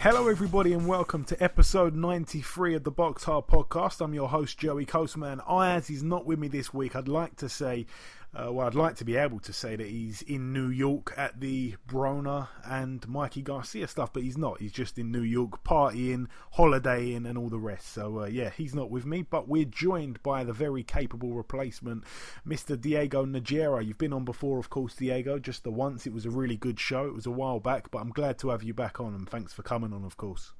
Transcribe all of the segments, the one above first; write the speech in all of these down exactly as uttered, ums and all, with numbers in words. Hello everybody and welcome to episode ninety-three of the Box Hard Podcast. I'm your host Joey Coastman. Ayaz is not with me this week. I'd like to say, uh, well I'd like to be able to say that he's in New York at the Broner and Mikey Garcia stuff, but he's not. He's just in New York partying, holidaying and all the rest. So uh, yeah, he's not with me, but we're joined by the very capable replacement, Mister Diego Nájera. You've been on before, of course, Diego, just the once. It was a really good show. It was a while back, but I'm glad to have you back on and thanks for coming on, of course.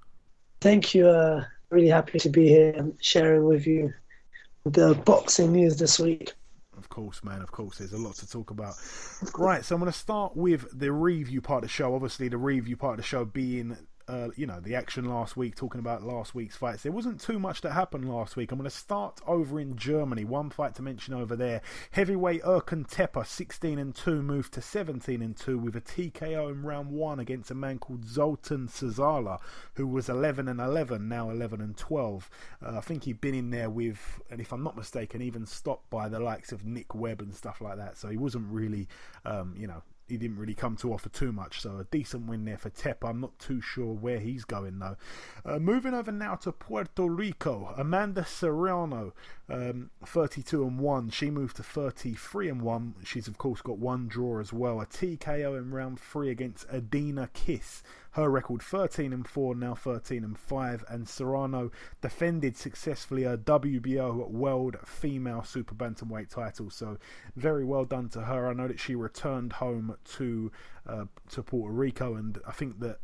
Thank you. Uh, really happy to be here and sharing with you the boxing news this week. Of course, man, of course. There's a lot to talk about. Right, so I'm going to start with the review part of the show. Obviously, the review part of the show being, uh, you know, the action last week, talking about last week's fights. There wasn't too much that happened last week. I'm going to start over in Germany. One fight to mention over there. Heavyweight Erkan Teper, sixteen and two, moved to seventeen and two with a T K O in round one against a man called Zoltan Cesala, who was eleven and eleven, now eleven and twelve. Uh, I think he'd been in there with, and if I'm not mistaken, even stopped by the likes of Nick Webb and stuff like that. So he wasn't really, um, you know, he didn't really come to offer too much, so a decent win there for Teper. I'm not too sure where he's going, though. Uh, moving over now to Puerto Rico, Amanda Serrano, um, thirty-two and one. She moved to thirty-three and one. She's, of course, got one draw as well. A T K O in round three against Adina Kiss. Her record thirteen and four, now thirteen and five, and Serrano defended successfully her W B O World Female Super Bantamweight title. So very well done to her. I know that she returned home to uh, to Puerto Rico, and I think that,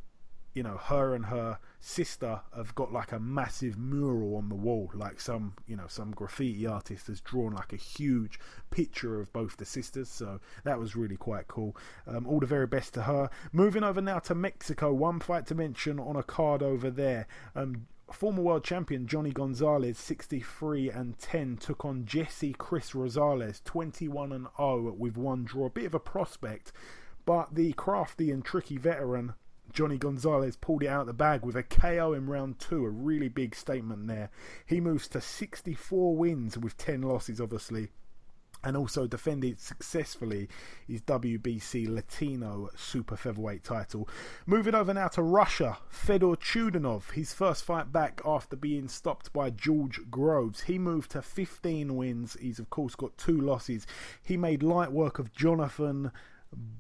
you know, her and her sister have got like a massive mural on the wall, like some, you know, some graffiti artist has drawn like a huge picture of both the sisters. So that was really quite cool. Um, all the very best to her. Moving over now to Mexico, one fight to mention on a card over there. Um, Former world champion Johnny Gonzalez, sixty-three and ten, took on Jesse Chris Rosales, twenty-one and oh, with one draw. A bit of a prospect, but the crafty and tricky veteran Johnny Gonzalez pulled it out of the bag with a K O in round two. A really big statement there. He moves to sixty-four wins with ten losses, obviously, and also defended successfully his W B C Latino Super Featherweight title. Moving over now to Russia, Fedor Chudinov, his first fight back after being stopped by George Groves. He moved to fifteen wins. He's, of course, got two losses. He made light work of Jonathan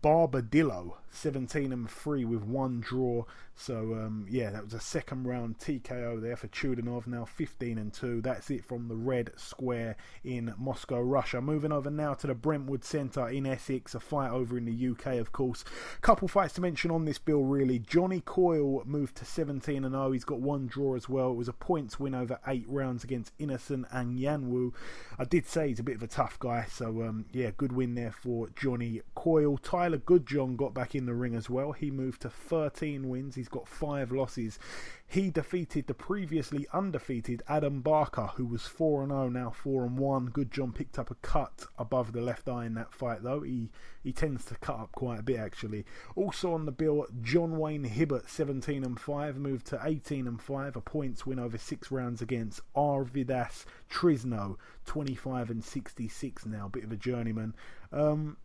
Barbadillo, seventeen and three with one draw. So um, yeah, that was a second round T K O there for Chudinov, now fifteen and two. That's it from the Red Square in Moscow, Russia. Moving over now to the Brentwood Centre in Essex, a fight over in the U K, of course. Couple fights to mention on this bill, really. Johnny Coyle moved to seventeen and oh. He's got one draw as well. It was a points win over eight rounds against Innocent and Yanwu. I did say he's a bit of a tough guy, so um, yeah, good win there for Johnny Coyle. Tyler Goodjohn got back in the ring as well. He moved to thirteen wins. He's got five losses. He defeated the previously undefeated Adam Barker, who was four and oh, now four and one. Goodjohn picked up a cut above the left eye in that fight, though. He he tends to cut up quite a bit, actually. Also on the bill, John Wayne Hibbert, seventeen and five, moved to eighteen and five. A points win over six rounds against Arvidas Trisno, twenty-five and sixty-six now. Bit of a journeyman. Um...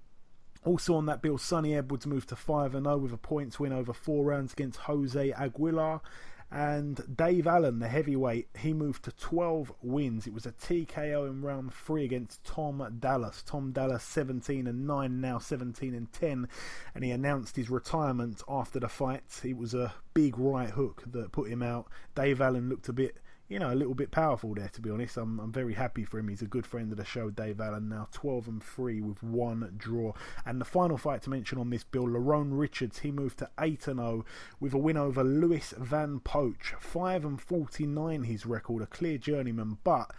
Also on that bill, Sonny Edwards moved to five and oh with a points win over four rounds against Jose Aguilar. And Dave Allen, the heavyweight, he moved to twelve wins. It was a T K O in round three against Tom Dallas. Tom Dallas, seventeen and nine, now seventeen and ten. And he announced his retirement after the fight. It was a big right hook that put him out. Dave Allen looked a bit, you know, a little bit powerful there, to be honest. I'm, I'm very happy for him. He's a good friend of the show, Dave Allen, now twelve and three with one draw. And the final fight to mention on this bill, Lerone Richards, he moved to eight and oh with a win over Lewis Van Poach. five and forty-nine his record, a clear journeyman, but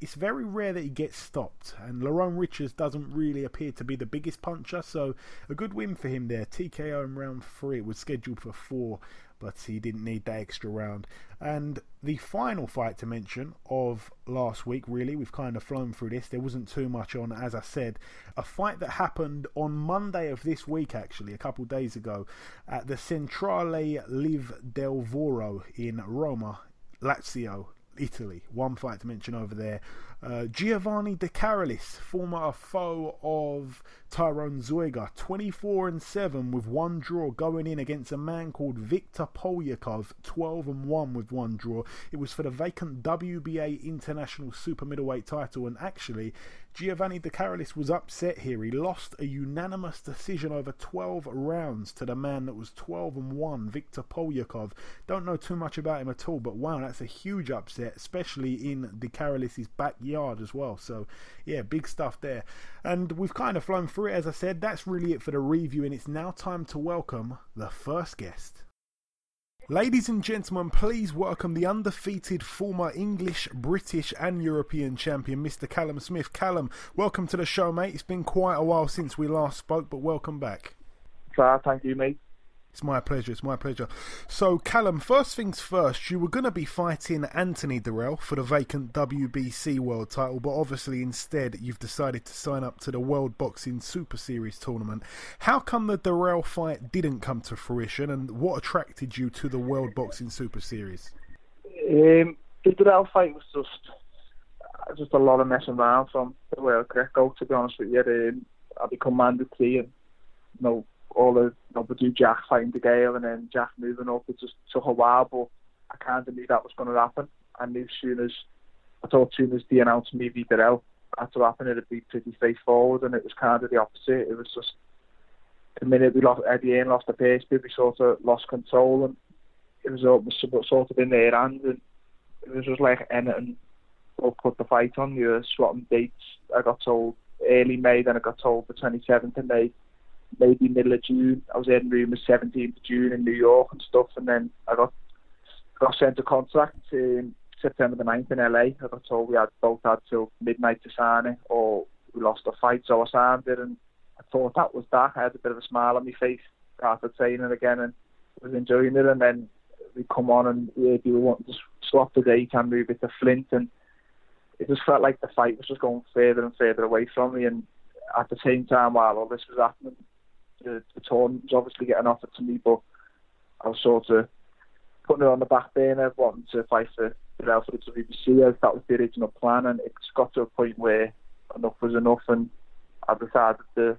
it's very rare that he gets stopped, and Lerone Richards doesn't really appear to be the biggest puncher, so a good win for him there. T K O in round three. It was scheduled for four, but he didn't need that extra round. And the final fight to mention of last week, really, we've kind of flown through this. There wasn't too much on, as I said. A fight that happened on Monday of this week, actually, a couple of days ago, at the Centrale Live del Voro in Roma, Lazio, Italy. One fight to mention over there. Uh, Giovanni De Carolis, former foe of Tyrone Zoiga, twenty-four and seven with one draw, going in against a man called Viktor Polyakov, twelve and one with one draw. It was for the vacant W B A International Super Middleweight title, and actually Giovanni De Carolis was upset here. He lost a unanimous decision over twelve rounds to the man that was twelve and one, Viktor Polyakov. Don't know too much about him at all, but wow, that's a huge upset, especially in De Carolis' backyard as well. So yeah, big stuff there, and we've kind of flown through it. As I said, that's really it for the review, and it's now time to welcome the first guest. Ladies and gentlemen, please welcome the undefeated former English, British and European champion, Mister Callum Smith. Callum, welcome to the show, mate. It's been quite a while since we last spoke, but welcome back. Uh, thank you, mate. It's my pleasure, it's my pleasure. So, Callum, first things first, you were going to be fighting Anthony Dirrell for the vacant W B C world title, but obviously instead you've decided to sign up to the World Boxing Super Series tournament. How come the Dirrell fight didn't come to fruition, and what attracted you to the World Boxing Super Series? Um, the Dirrell fight was just just a lot of messing around from the way I get go, to be honest with you. Um, I become mandatory and, you know, all the, you know, we do Jack fighting the Gale and then Jack moving up. It just took a while, but I kind of knew that was going to happen. I knew soon as I thought, soon as they announced me beat it out, had to happen, it'd be pretty straightforward, and it was kind of the opposite. It was just the minute we lost Eddie and lost the pace, we sort of lost control, and it was, it was sort of in their hands, and it was just like anything will put the fight on. You were swatting dates. I got told early May, then I got told the twenty-seventh of May. Maybe middle of June. I was in rumours seventeenth of June in New York and stuff, and then I got got sent a contract in September the ninth in L A. I got told we had both had till midnight to sign it, or we lost the fight, so I signed it, and I thought that was that. I had a bit of a smile on my face after training again and was enjoying it, and then we come on and we were wanting to swap the date and move it to Flint, and it just felt like the fight was just going further and further away from me. And at the same time, while all this was happening, The, the tournament was obviously getting offered to me, but I was sort of putting it on the back burner, wanting to fight for the W B C, as that was the original plan. And it got to a point where enough was enough, and I decided the,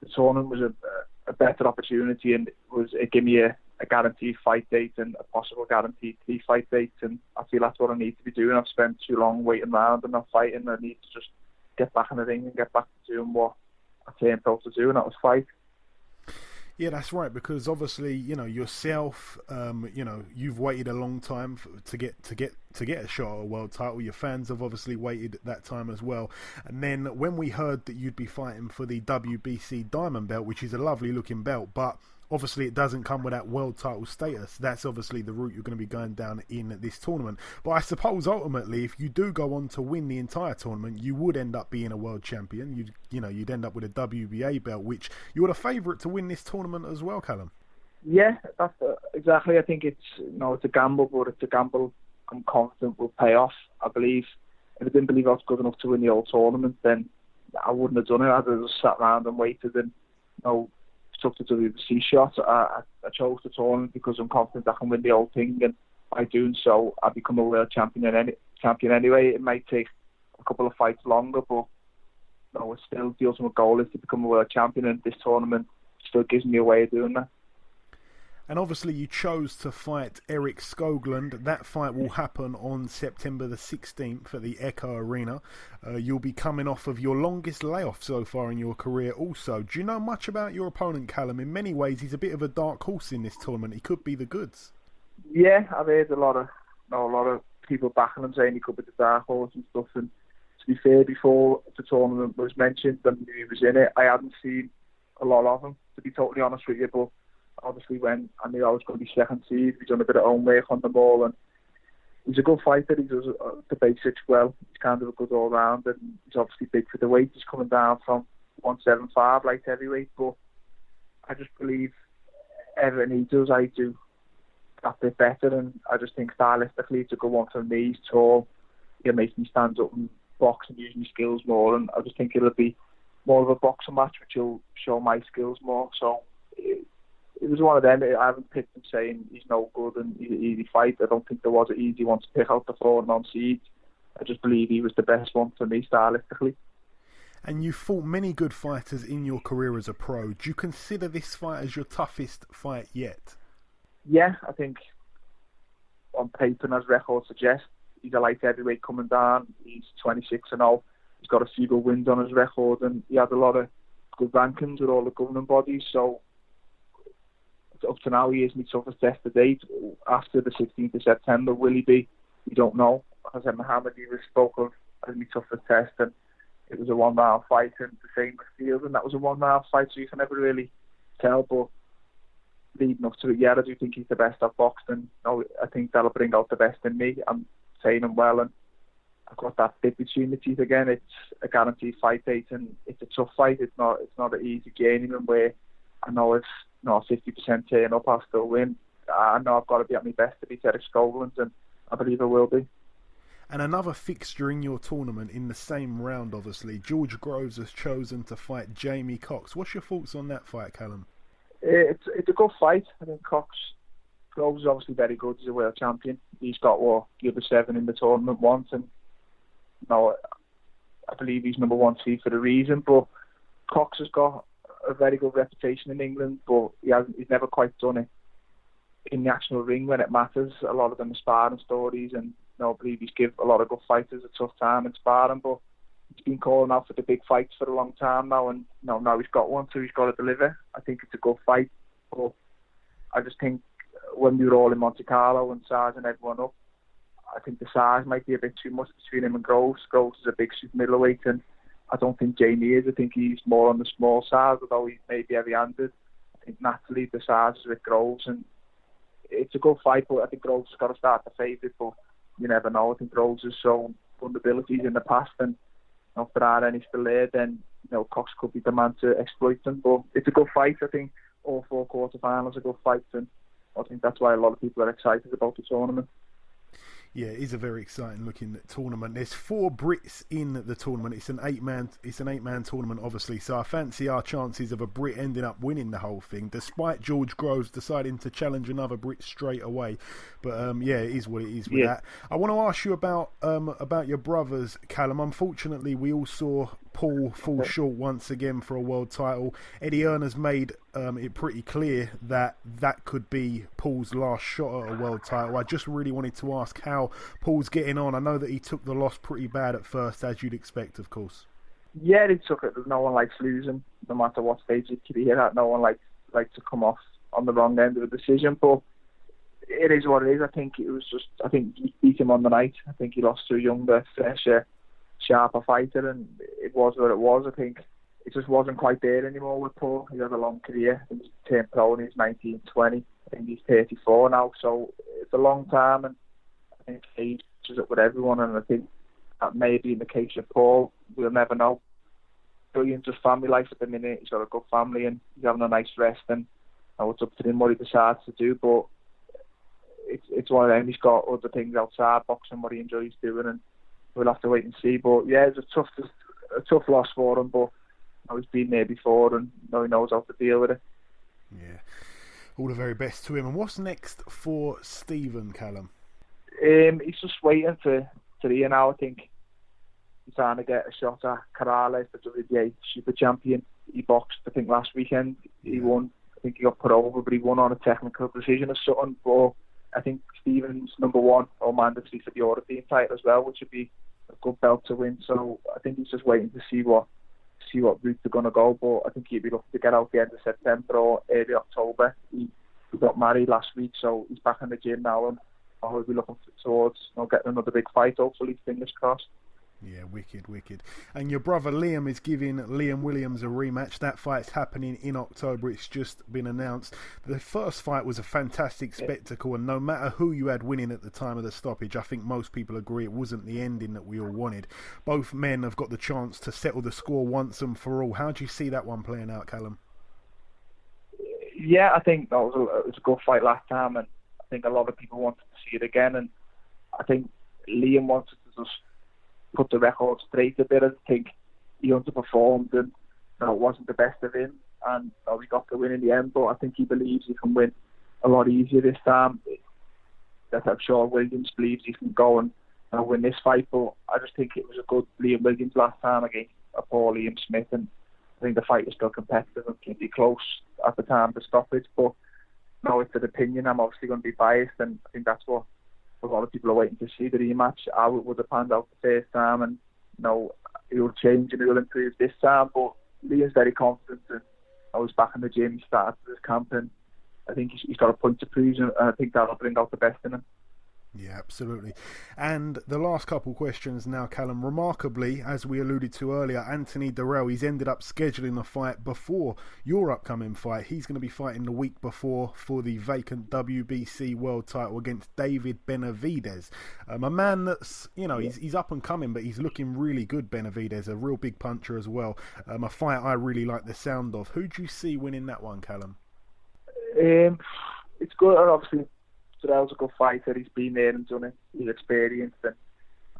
the tournament was a, a better opportunity, and it, was, it gave me a, a guaranteed fight date and a possible guaranteed three fight date, and I feel that's what I need to be doing. I've spent too long waiting around and not fighting. I need to just get back in the ring and get back to doing what I came out to do, and that was fight. Yeah, that's right, because obviously, you know, yourself, um, you know, you've waited a long time for, to get to get to get a shot at a world title. Your fans have obviously waited that time as well. And then when we heard that you'd be fighting for the W B C Diamond Belt, which is a lovely looking belt, but obviously it doesn't come with that world title status, that's obviously the route you're going to be going down in this tournament. But I suppose ultimately, if you do go on to win the entire tournament, you would end up being a world champion. You'd, you know, you'd end up with a W B A belt, which you're the favourite to win this tournament as well, Callum. Yeah, that's uh, exactly. I think it's, you know, it's a gamble, but it's a gamble I'm confident will pay off. I believe if I didn't believe I was good enough to win the whole tournament, then I wouldn't have done it. I'd have just sat around and waited, and, you know, took the W B C shot. I, I chose the tournament because I'm confident I can win the whole thing, and by doing so, I become a world champion. Any, champion anyway, it might take a couple of fights longer, but you know, it's still the ultimate goal is to become a world champion, and this tournament still gives me a way of doing that. And obviously you chose to fight Erik Skoglund. That fight will happen on September the sixteenth at the Echo Arena. Uh, you'll be coming off of your longest layoff so far in your career also. Do you know much about your opponent, Callum? In many ways, he's a bit of a dark horse in this tournament. He could be the goods. Yeah, I've heard a lot of you know, a lot of people backing him saying he could be the dark horse and stuff. And to be fair, before the tournament was mentioned and he was in it, I hadn't seen a lot of him, to be totally honest with you, but obviously when I knew I was going to be second seed, we've done a bit of homework on the ball, and he's a good fighter. He does the basics well. He's kind of a good all-round, and he's obviously big for the weight. He's coming down from one seventy-five light heavyweight, but I just believe everything he does, I do that bit better. And I just think stylistically, to go on from these tall, it makes me stand up and box and use my skills more. And I just think it'll be more of a boxing match, which will show my skills more. So it, it was one of them. I haven't picked him saying he's no good and he's an easy fight. I don't think there was an easy one to pick out the four non-seeds. I just believe he was the best one for me stylistically. And you fought many good fighters in your career as a pro. Do you consider this fight as your toughest fight yet? Yeah, I think on paper, and as record suggests, he's a light heavyweight coming down. He's twenty-six and oh. He's got a few good wins on his record, and he had a lot of good rankings with all the governing bodies. So up to now, he is my toughest test to date. After the sixteenth of September, will he be? We don't know. As I said, Muhammad, he was spoken of as my toughest test, and it was a one-round fight, and the same with Field, and that was a one-round fight, so you can never really tell. But leading up to it, yeah, I do think he's the best I've boxed, and no, I think that'll bring out the best in me. I'm training well, and I've got that bit between the teeth again. It's a guaranteed fight date, and it's a tough fight. It's not it's not an easy game, even where I know it's not fifty percent turn up, I'll still win. I know I've got to be at my best to beat Eric Scotland, and I believe I will be. And another fixture in your tournament in the same round, obviously. George Groves has chosen to fight Jamie Cox. What's your thoughts on that fight, Callum? It's, it's a good fight. I think Cox, Groves is obviously very good. He's a world champion. He's got what the other seven in the tournament want, and you know, I believe he's number one seed for a reason. But Cox has got a very good reputation in England, but he hasn't, he's never quite done it in the actual ring when it matters. A lot of them are sparring stories, and you know, I believe he's given a lot of good fighters a tough time in sparring, but he's been calling out for the big fights for a long time now, and you know, now he's got one, so he's got to deliver. I think it's a good fight, but I just think when we were all in Monte Carlo and size and everyone up, I think the size might be a bit too much between him and Groves. Groves is a big super middleweight, and I don't think Jamie is. I think he's more on the small size, although he may be heavy-handed. I think naturally the size is with Groves, and it's a good fight, but I think Groves has got to start the favourite, but you never know. I think Groves has shown vulnerabilities in the past, and you know, if there are any still there, then you know, Cox could be the man to exploit them. But it's a good fight. I think all four quarterfinals are good fights, and I think that's why a lot of people are excited about the tournament. Yeah, it is a very exciting looking tournament. There's four Brits in the tournament. It's an eight man. It's an eight man tournament, obviously. So I fancy our chances of a Brit ending up winning the whole thing, despite George Groves deciding to challenge another Brit straight away. But um, yeah, it is what it is with yeah. that. I want to ask you about um, about your brothers, Callum. Unfortunately, we all saw Paul fall short once again for a world title. Eddie Earner's made um, it pretty clear that that could be Paul's last shot at a world title. I just really wanted to ask how Paul's getting on. I know that he took the loss pretty bad at first, as you'd expect, of course. Yeah, he took it. No one likes losing, no matter what stage of career at. No one likes like to come off on the wrong end of a decision, but it is what it is. I think it was just, I think he beat him on the night. I think he lost to a younger, fresher, sharper fighter, and it was what it was. I think it just wasn't quite there anymore with Paul. He's had a long career. He's turned pro and he's nineteen, twenty. I think he's thirty-four now, so it's a long time, and I think he catches up with everyone, and I think that may be in the case of Paul. We'll never know. Brilliant just family life at the minute. He's got a good family and he's having a nice rest, and you know, it's up to him what he decides to do, but it's, it's one of them. He's got other things outside boxing, what he enjoys doing, and we'll have to wait and see. But yeah, it's a tough a tough loss for him, but you know, he's been there before, and you know, he knows how to deal with it. Yeah. All the very best to him. And what's next for Stephen, Callum? Um, he's just waiting for three now. I think he's trying to get a shot at Carolis, the W B A Super Champion. He boxed, I think, last weekend. Yeah. He won. I think he got put over, but he won on a technical decision or something. But I think Stephen's number one or mandatory for the European title as well, which would be a good belt to win. So I think he's just waiting to see what see what route they're going to go. But I think he'd be looking to get out the end of September or early October. He, he got married last week, so he's back in the gym now, and I'll be looking towards you know, getting another big fight, hopefully, fingers crossed. Yeah, wicked, wicked. And your brother Liam is giving Liam Williams a rematch. That fight's happening in October. It's just been announced. The first fight was a fantastic spectacle, and no matter who you had winning at the time of the stoppage, I think most people agree it wasn't the ending that we all wanted. Both men have got the chance to settle the score once and for all. How do you see that one playing out, Callum? Yeah, I think that was a, it was a good fight last time, and think a lot of people wanted to see it again, and I think Liam wanted to just put the record straight a bit. I think he underperformed, and you know, it wasn't the best of him, and you know, he got the win in the end, but I think he believes he can win a lot easier this time. That I'm sure Williams believes he can go and you know, win this fight, but I just think it was a good Liam Williams last time against a poor Liam Smith, and I think the fight was still competitive and pretty close at the time to stop it. But now it's an opinion. I'm obviously going to be biased, and I think that's what a lot of people are waiting to see, the rematch. How it would have panned out the first time, and you know, it will change and it will improve this time. But Liam's very confident, and I was back in the gym, he started his camp, and I think he's got a point to prove, and I think that'll bring out the best in him. Yeah, absolutely. And the last couple questions now, Callum. Remarkably, as we alluded to earlier, Anthony Dirrell, he's ended up scheduling a fight before your upcoming fight. He's going to be fighting the week before for the vacant W B C world title against David Benavidez. Um, a man that's, you know, yeah. he's, he's up and coming, but he's looking really good, Benavidez. A real big puncher as well. Um, a fight I really like the sound of. Who do you see winning that one, Callum? Um, it's good, obviously. Dirrell's a good fighter. He's been there and done it. He's experienced, and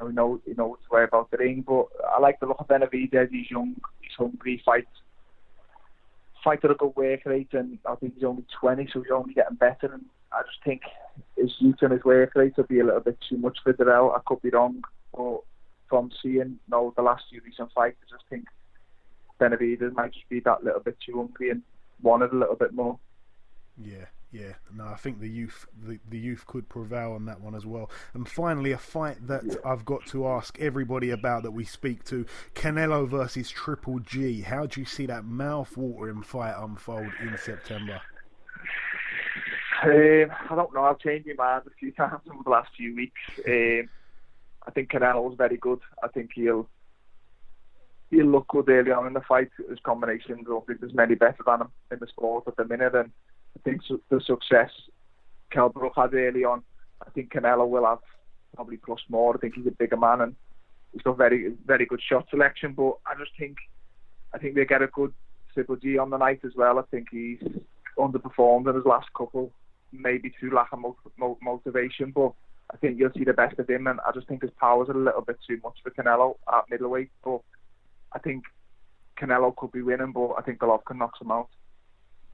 we know he knows his way about the ring. But I like the look of Benavidez. He's young. He's hungry. He fights, fights at a good work rate, and I think he's only twenty, so he's only getting better. And I just think his youth and his work rate will be a little bit too much for Dirrell. I could be wrong, but from seeing you know, the last few recent fights, I just think Benavidez might just be that little bit too hungry and wanted a little bit more. Yeah. Yeah, no, I think the youth the, the youth could prevail on that one as well. And finally, a fight that yeah. I've got to ask everybody about that we speak to, Canelo versus Triple G. How do you see that mouth-watering fight unfold in September? Um, I don't know. I've changed my mind a few times over the last few weeks. Um, I think Canelo's very good. I think he'll he'll look good early on in the fight. His combinations, I don't think there's many better than him in the sport at the minute, and I think the success Kell Brook had early on, I think Canelo will have probably plus more. I think he's a bigger man, and he's got very, very good shot selection. But I just think, I think they get a good Triple G on the night as well. I think he's underperformed in his last couple, maybe through lack of mo- motivation. But I think you'll see the best of him, and I just think his power's a little bit too much for Canelo at middleweight. But I think Canelo could be winning, but I think Golovkin knocks him out.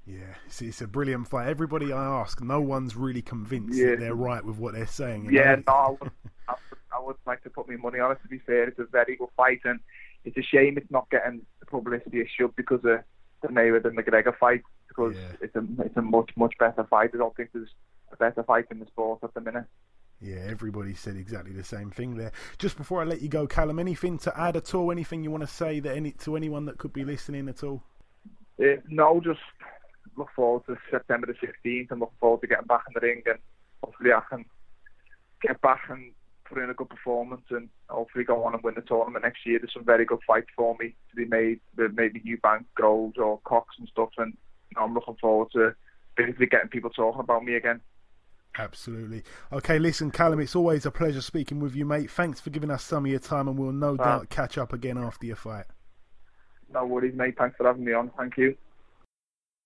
Yeah, see, it's a brilliant fight. Everybody I ask, no one's really convinced yeah. that they're right with what they're saying. Yeah, no, I would, I, would, I would like to put my money on it, to be fair. It's a very good fight, and it's a shame it's not getting the publicity it should because of the Mayweather McGregor fight, because yeah. it's a it's a much, much better fight. I don't think there's a better fight in the sport at the minute. Yeah, everybody said exactly the same thing there. Just before I let you go, Callum, anything to add at all? Anything you want to say that any, to anyone that could be listening at all? Uh, no, just... look forward to September the sixteenth and look forward to getting back in the ring, and hopefully I can get back and put in a good performance and hopefully go on and win the tournament next year. There's some very good fights for me to be made with maybe Eubank, Groves or Cox and stuff, and I'm looking forward to basically getting people talking about me again. Absolutely. Okay, listen, Callum, it's always a pleasure speaking with you, mate. Thanks for giving us some of your time, and we'll no uh, doubt catch up again after your fight. No worries, mate. Thanks for having me on. Thank you.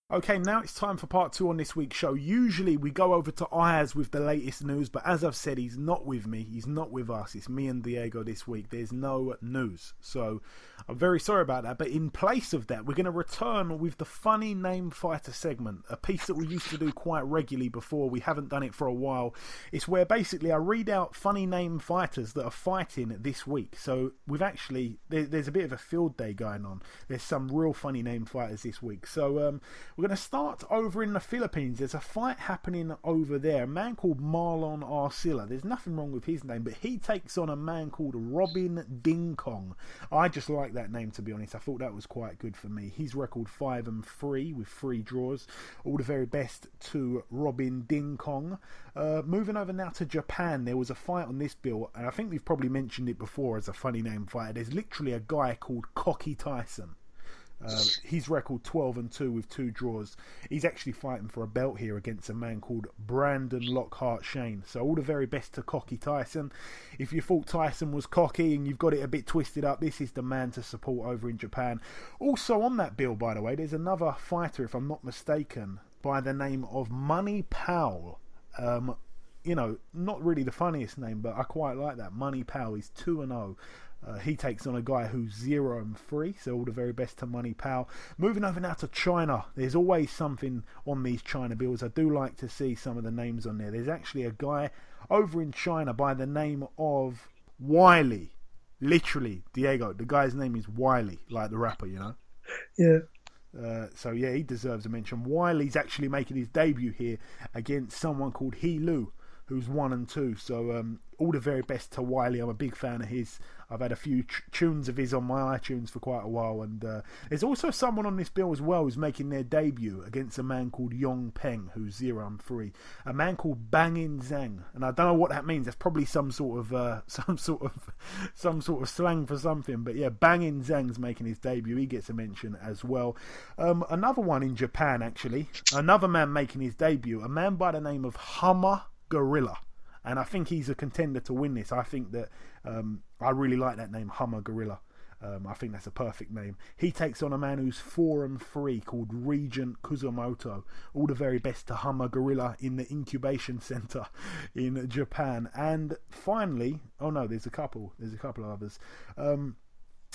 Okay, now it's time for part two on this week's show. Usually we go over to Ayaz with the latest news, but as I've said, he's not with me, he's not with us, it's me and Diego this week. There's no news, so I'm very sorry about that, but in place of that, we're going to return with the Funny Name Fighter segment, a piece that we used to do quite regularly before. We haven't done it for a while. It's where basically I read out funny name fighters that are fighting this week. So we've actually, there's a bit of a field day going on. There's some real funny name fighters this week. So um we're going to start over in the Philippines. There's a fight happening over there. A man called Marlon Arcila. There's nothing wrong with his name, but he takes on a man called Robin Dingkong. I just like that name, to be honest. I thought that was quite good for me. His record five and three with three draws. All the very best to Robin Dingkong. Uh, moving over now to Japan, there was a fight on this bill, and I think we've probably mentioned it before as a funny name fighter. There's literally a guy called Cocky Tyson. Uh, his record twelve and two with two draws. He's actually fighting for a belt here against a man called Brandon Lockhart Shane. So all the very best to Cocky Tyson. If you thought Tyson was cocky and you've got it a bit twisted up, this is the man to support over in Japan. Also on that bill, by the way, there's another fighter, if I'm not mistaken, by the name of Money Powell. Um, you know, not really the funniest name, but I quite like that. Money Pal is two and oh. Uh, he takes on a guy who's zero and three, so all the very best to Money Pal. Moving over now to China, there's always something on these China bills. I do like to see some of the names on there. There's actually a guy over in China by the name of Wiley. Literally, Diego. The guy's name is Wiley, like the rapper, you know? Yeah. Uh, so, yeah, he deserves a mention. Wiley's actually making his debut here against someone called He Lu, who's one and two. So, um, all the very best to Wiley. I'm a big fan of his. I've had a few t- tunes of his on my iTunes for quite a while. And uh, there's also someone on this bill as well who's making their debut against a man called Yong Peng, who's zero and three. A man called Bangin Zhang, and I don't know what that means. That's probably some sort of uh, some sort of some sort of slang for something. But yeah, Bangin Zhang's making his debut. He gets a mention as well. Um, another one in Japan, actually. Another man making his debut. A man by the name of Hama Gorilla. And I think he's a contender to win this. I think that um, I really like that name, Hummer Gorilla. Um, I think that's a perfect name. He takes on a man who's four and three called Regent Kuzumoto. All the very best to Hummer Gorilla in the incubation center in Japan. And finally, oh no, there's a couple. There's a couple of others. Um,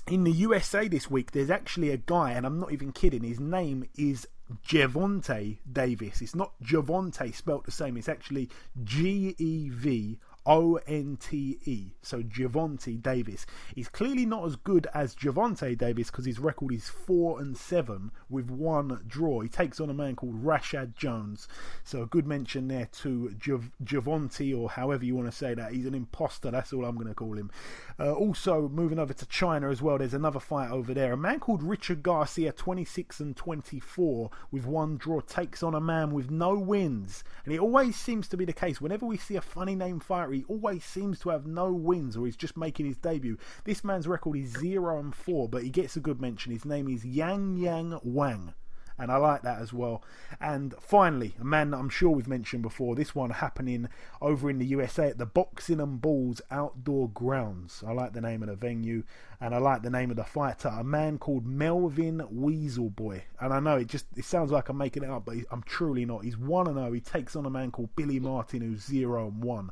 in the U S A this week, there's actually a guy, and I'm not even kidding. His name is Gervonta Davis. It's not Gervonta spelt the same. It's actually G E V O N T E. So Gervonta Davis. He's clearly not as good as Gervonta Davis because his record is four and seven with one draw. He takes on a man called Rashad Jones. So a good mention there to Gerv- Gervonta, or however you want to say that. He's an imposter. That's all I'm going to call him. Uh, also, moving over to China as well, there's another fight over there. A man called Richard Garcia, twenty-six and twenty-four, with one draw, takes on a man with no wins. And it always seems to be the case. Whenever we see a funny name fighter, he always seems to have no wins, or he's just making his debut. This man's record is zero and four, but he gets a good mention. His name is Yang Yang Wang. And I like that as well. And finally, a man that I'm sure we've mentioned before, this one happening over in the U S A at the Boxing and Balls Outdoor Grounds. I like the name of the venue, and I like the name of the fighter, a man called Melvin Weaselboy. And I know it just it sounds like I'm making it up, but I'm truly not. He's one and oh. He takes on a man called Billy Martin, who's zero and one.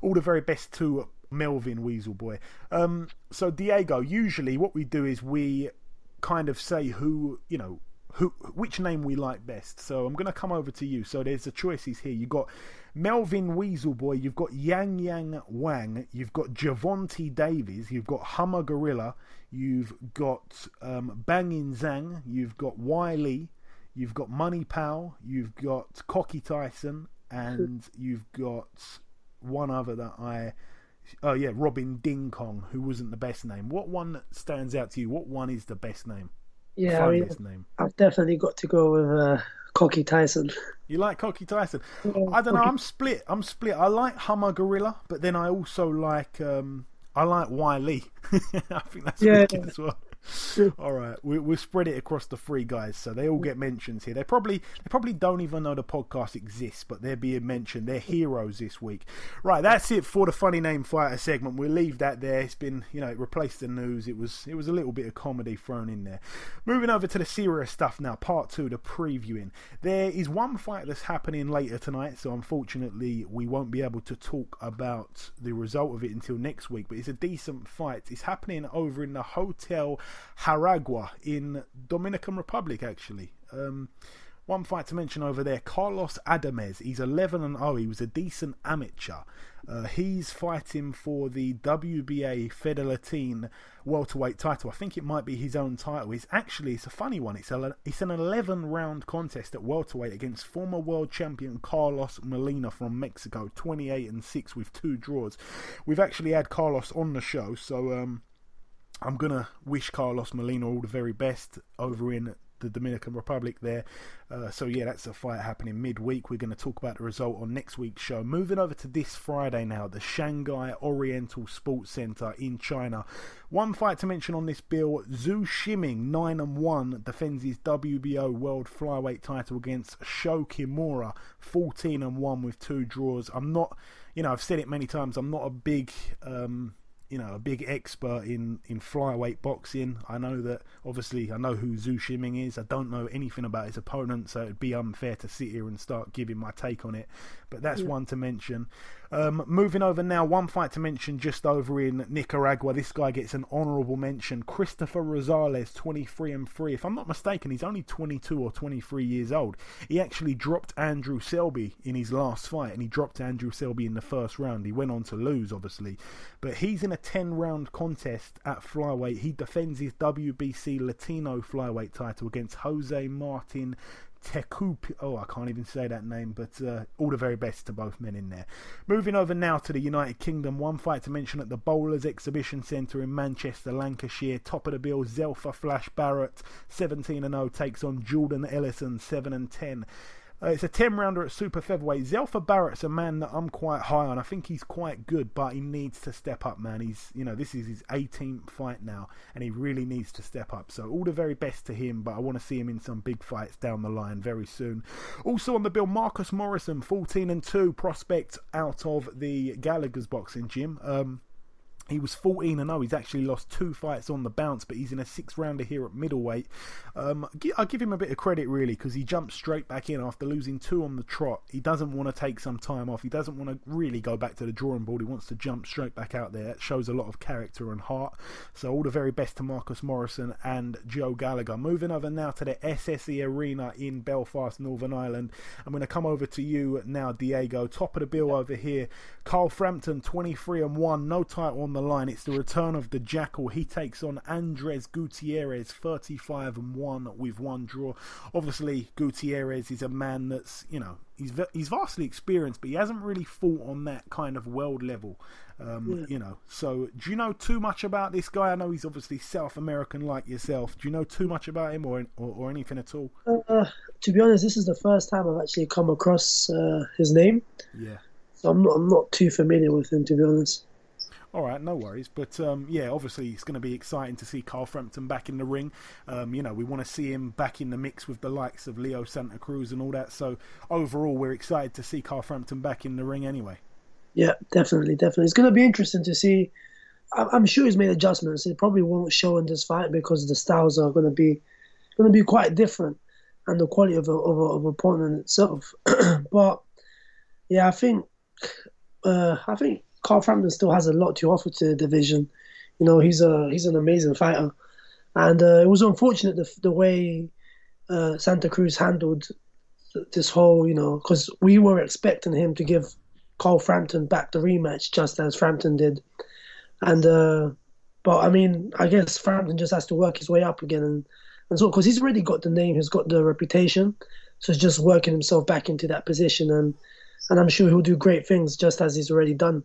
All the very best to Melvin Weaselboy. Um, so, Diego, usually what we do is we kind of say who, you know, Who, which name we like best. So I'm going to come over to you. So there's the choices here. You've got Melvin Weaselboy, you've got Yang Yang Wang, you've got Gervonta Davies, you've got Hummer Gorilla, you've got um, Bangin Zhang, you've got Wiley, you've got Money Pal, you've got Cocky Tyson, and you've got one other that I... Oh yeah, Robin Ding Kong, who wasn't the best name. What one stands out to you? What one is the best name? Yeah, I mean, name. I've definitely got to go with uh, Cocky Tyson. You like Cocky Tyson? Yeah, I don't Cocky. know. I'm split. I'm split. I like Hummer Gorilla, but then I also like um, I like Wiley. I think that's yeah, wicked yeah. as well. All right, we, we'll spread it across the three guys, so they all get mentions here. They probably they probably don't even know the podcast exists, but they're being mentioned. They're heroes this week. Right, that's it for the Funny Name Fighter segment. We'll leave that there. It's been, you know, it replaced the news. It was it was a little bit of comedy thrown in there. Moving over to the serious stuff now, part two, the previewing. There is one fight that's happening later tonight, so unfortunately we won't be able to talk about the result of it until next week, but it's a decent fight. It's happening over in the Hotel Jaragua in Dominican Republic, actually. Um, one fight to mention over there, Carlos Adames. He's eleven and oh. He was a decent amateur. Uh, he's fighting for the W B A Fedor Latino welterweight title. I think it might be his own title. It's actually, it's a funny one. It's a, it's an eleven round contest at welterweight against former world champion Carlos Molina from Mexico, twenty-eight and six with two draws. We've actually had Carlos on the show, so um I'm going to wish Carlos Molina all the very best over in the Dominican Republic there. Uh, so, yeah, that's a fight happening midweek. We're going to talk about the result on next week's show. Moving over to this Friday now, the Shanghai Oriental Sports Center in China. One fight to mention on this bill, Zhu Shiming, nine and one, defends his W B O World Flyweight title against Sho Kimura, fourteen and one with two draws. I'm not, you know, I've said it many times, I'm not a big... Um, you know, a big expert in, in flyweight boxing. I know that, obviously, I know who Zhu Shiming is. I don't know anything about his opponent, so it'd be unfair to sit here and start giving my take on it. But that's yeah. one to mention. Um, moving over now, one fight to mention just over in Nicaragua. This guy gets an honourable mention. Christopher Rosales, twenty-three and three. If I'm not mistaken, he's only twenty-two or twenty-three years old. He actually dropped Andrew Selby in his last fight, and he dropped Andrew Selby in the first round. He went on to lose, obviously. But he's in a ten-round contest at flyweight. He defends his W B C Latino flyweight title against Jose Martin Tecupi. Oh, I can't even say that name, but uh, all the very best to both men in there. Moving over now to the United Kingdom, one fight to mention at the Bowlers Exhibition Centre in Manchester, Lancashire. Top of the bill, Zelfa Flash Barrett, seventeen and oh, takes on Jordan Ellison, seven and ten. Uh, it's a ten-rounder at super featherweight. Zelfa Barrett's a man that I'm quite high on. I think he's quite good, but he needs to step up, man. He's, you know, this is his eighteenth fight now, and he really needs to step up. So all the very best to him, but I want to see him in some big fights down the line very soon. Also on the bill, Marcus Morrison, fourteen and two, prospect out of the Gallagher's boxing gym. Um... He was fourteen and oh. He's actually lost two fights on the bounce, but he's in a six-rounder here at middleweight. Um, I give him a bit of credit, really, because he jumped straight back in after losing two on the trot. He doesn't want to take some time off. He doesn't want to really go back to the drawing board. He wants to jump straight back out there. That shows a lot of character and heart. So all the very best to Marcus Morrison and Joe Gallagher. Moving over now to the S S E Arena in Belfast, Northern Ireland. I'm going to come over to you now, Diego. Top of the bill over here. Carl Frampton, twenty-three and one. No title on the line. It's the return of the Jackal. He takes on Andres Gutierrez, thirty-five and one with one draw. Obviously, Gutierrez is a man that's, you know, he's he's vastly experienced, but he hasn't really fought on that kind of world level. Um, yeah. You know, so do you know too much about this guy? I know he's obviously South American like yourself. Do you know too much about him or or, or anything at all? Uh, to be honest, this is the first time I've actually come across uh, his name. Yeah. So I'm not I'm not too familiar with him, to be honest. All right, no worries. But, um, yeah, obviously it's going to be exciting to see Carl Frampton back in the ring. Um, you know, we want to see him back in the mix with the likes of Leo Santa Cruz and all that. So, overall, we're excited to see Carl Frampton back in the ring anyway. Yeah, definitely, definitely. It's going to be interesting to see. I'm sure he's made adjustments. It probably won't show in this fight because the styles are going to be going to be quite different and the quality of a, of a, of a opponent itself. But, yeah, I think uh, I think... Carl Frampton still has a lot to offer to the division. You know, he's a he's an amazing fighter, and uh, it was unfortunate the the way uh, Santa Cruz handled this whole, you know, because we were expecting him to give Carl Frampton back the rematch just as Frampton did, and uh, but I mean, I guess Frampton just has to work his way up again, and and so because he's already got the name, he's got the reputation, so he's just working himself back into that position, and and I'm sure he'll do great things just as he's already done.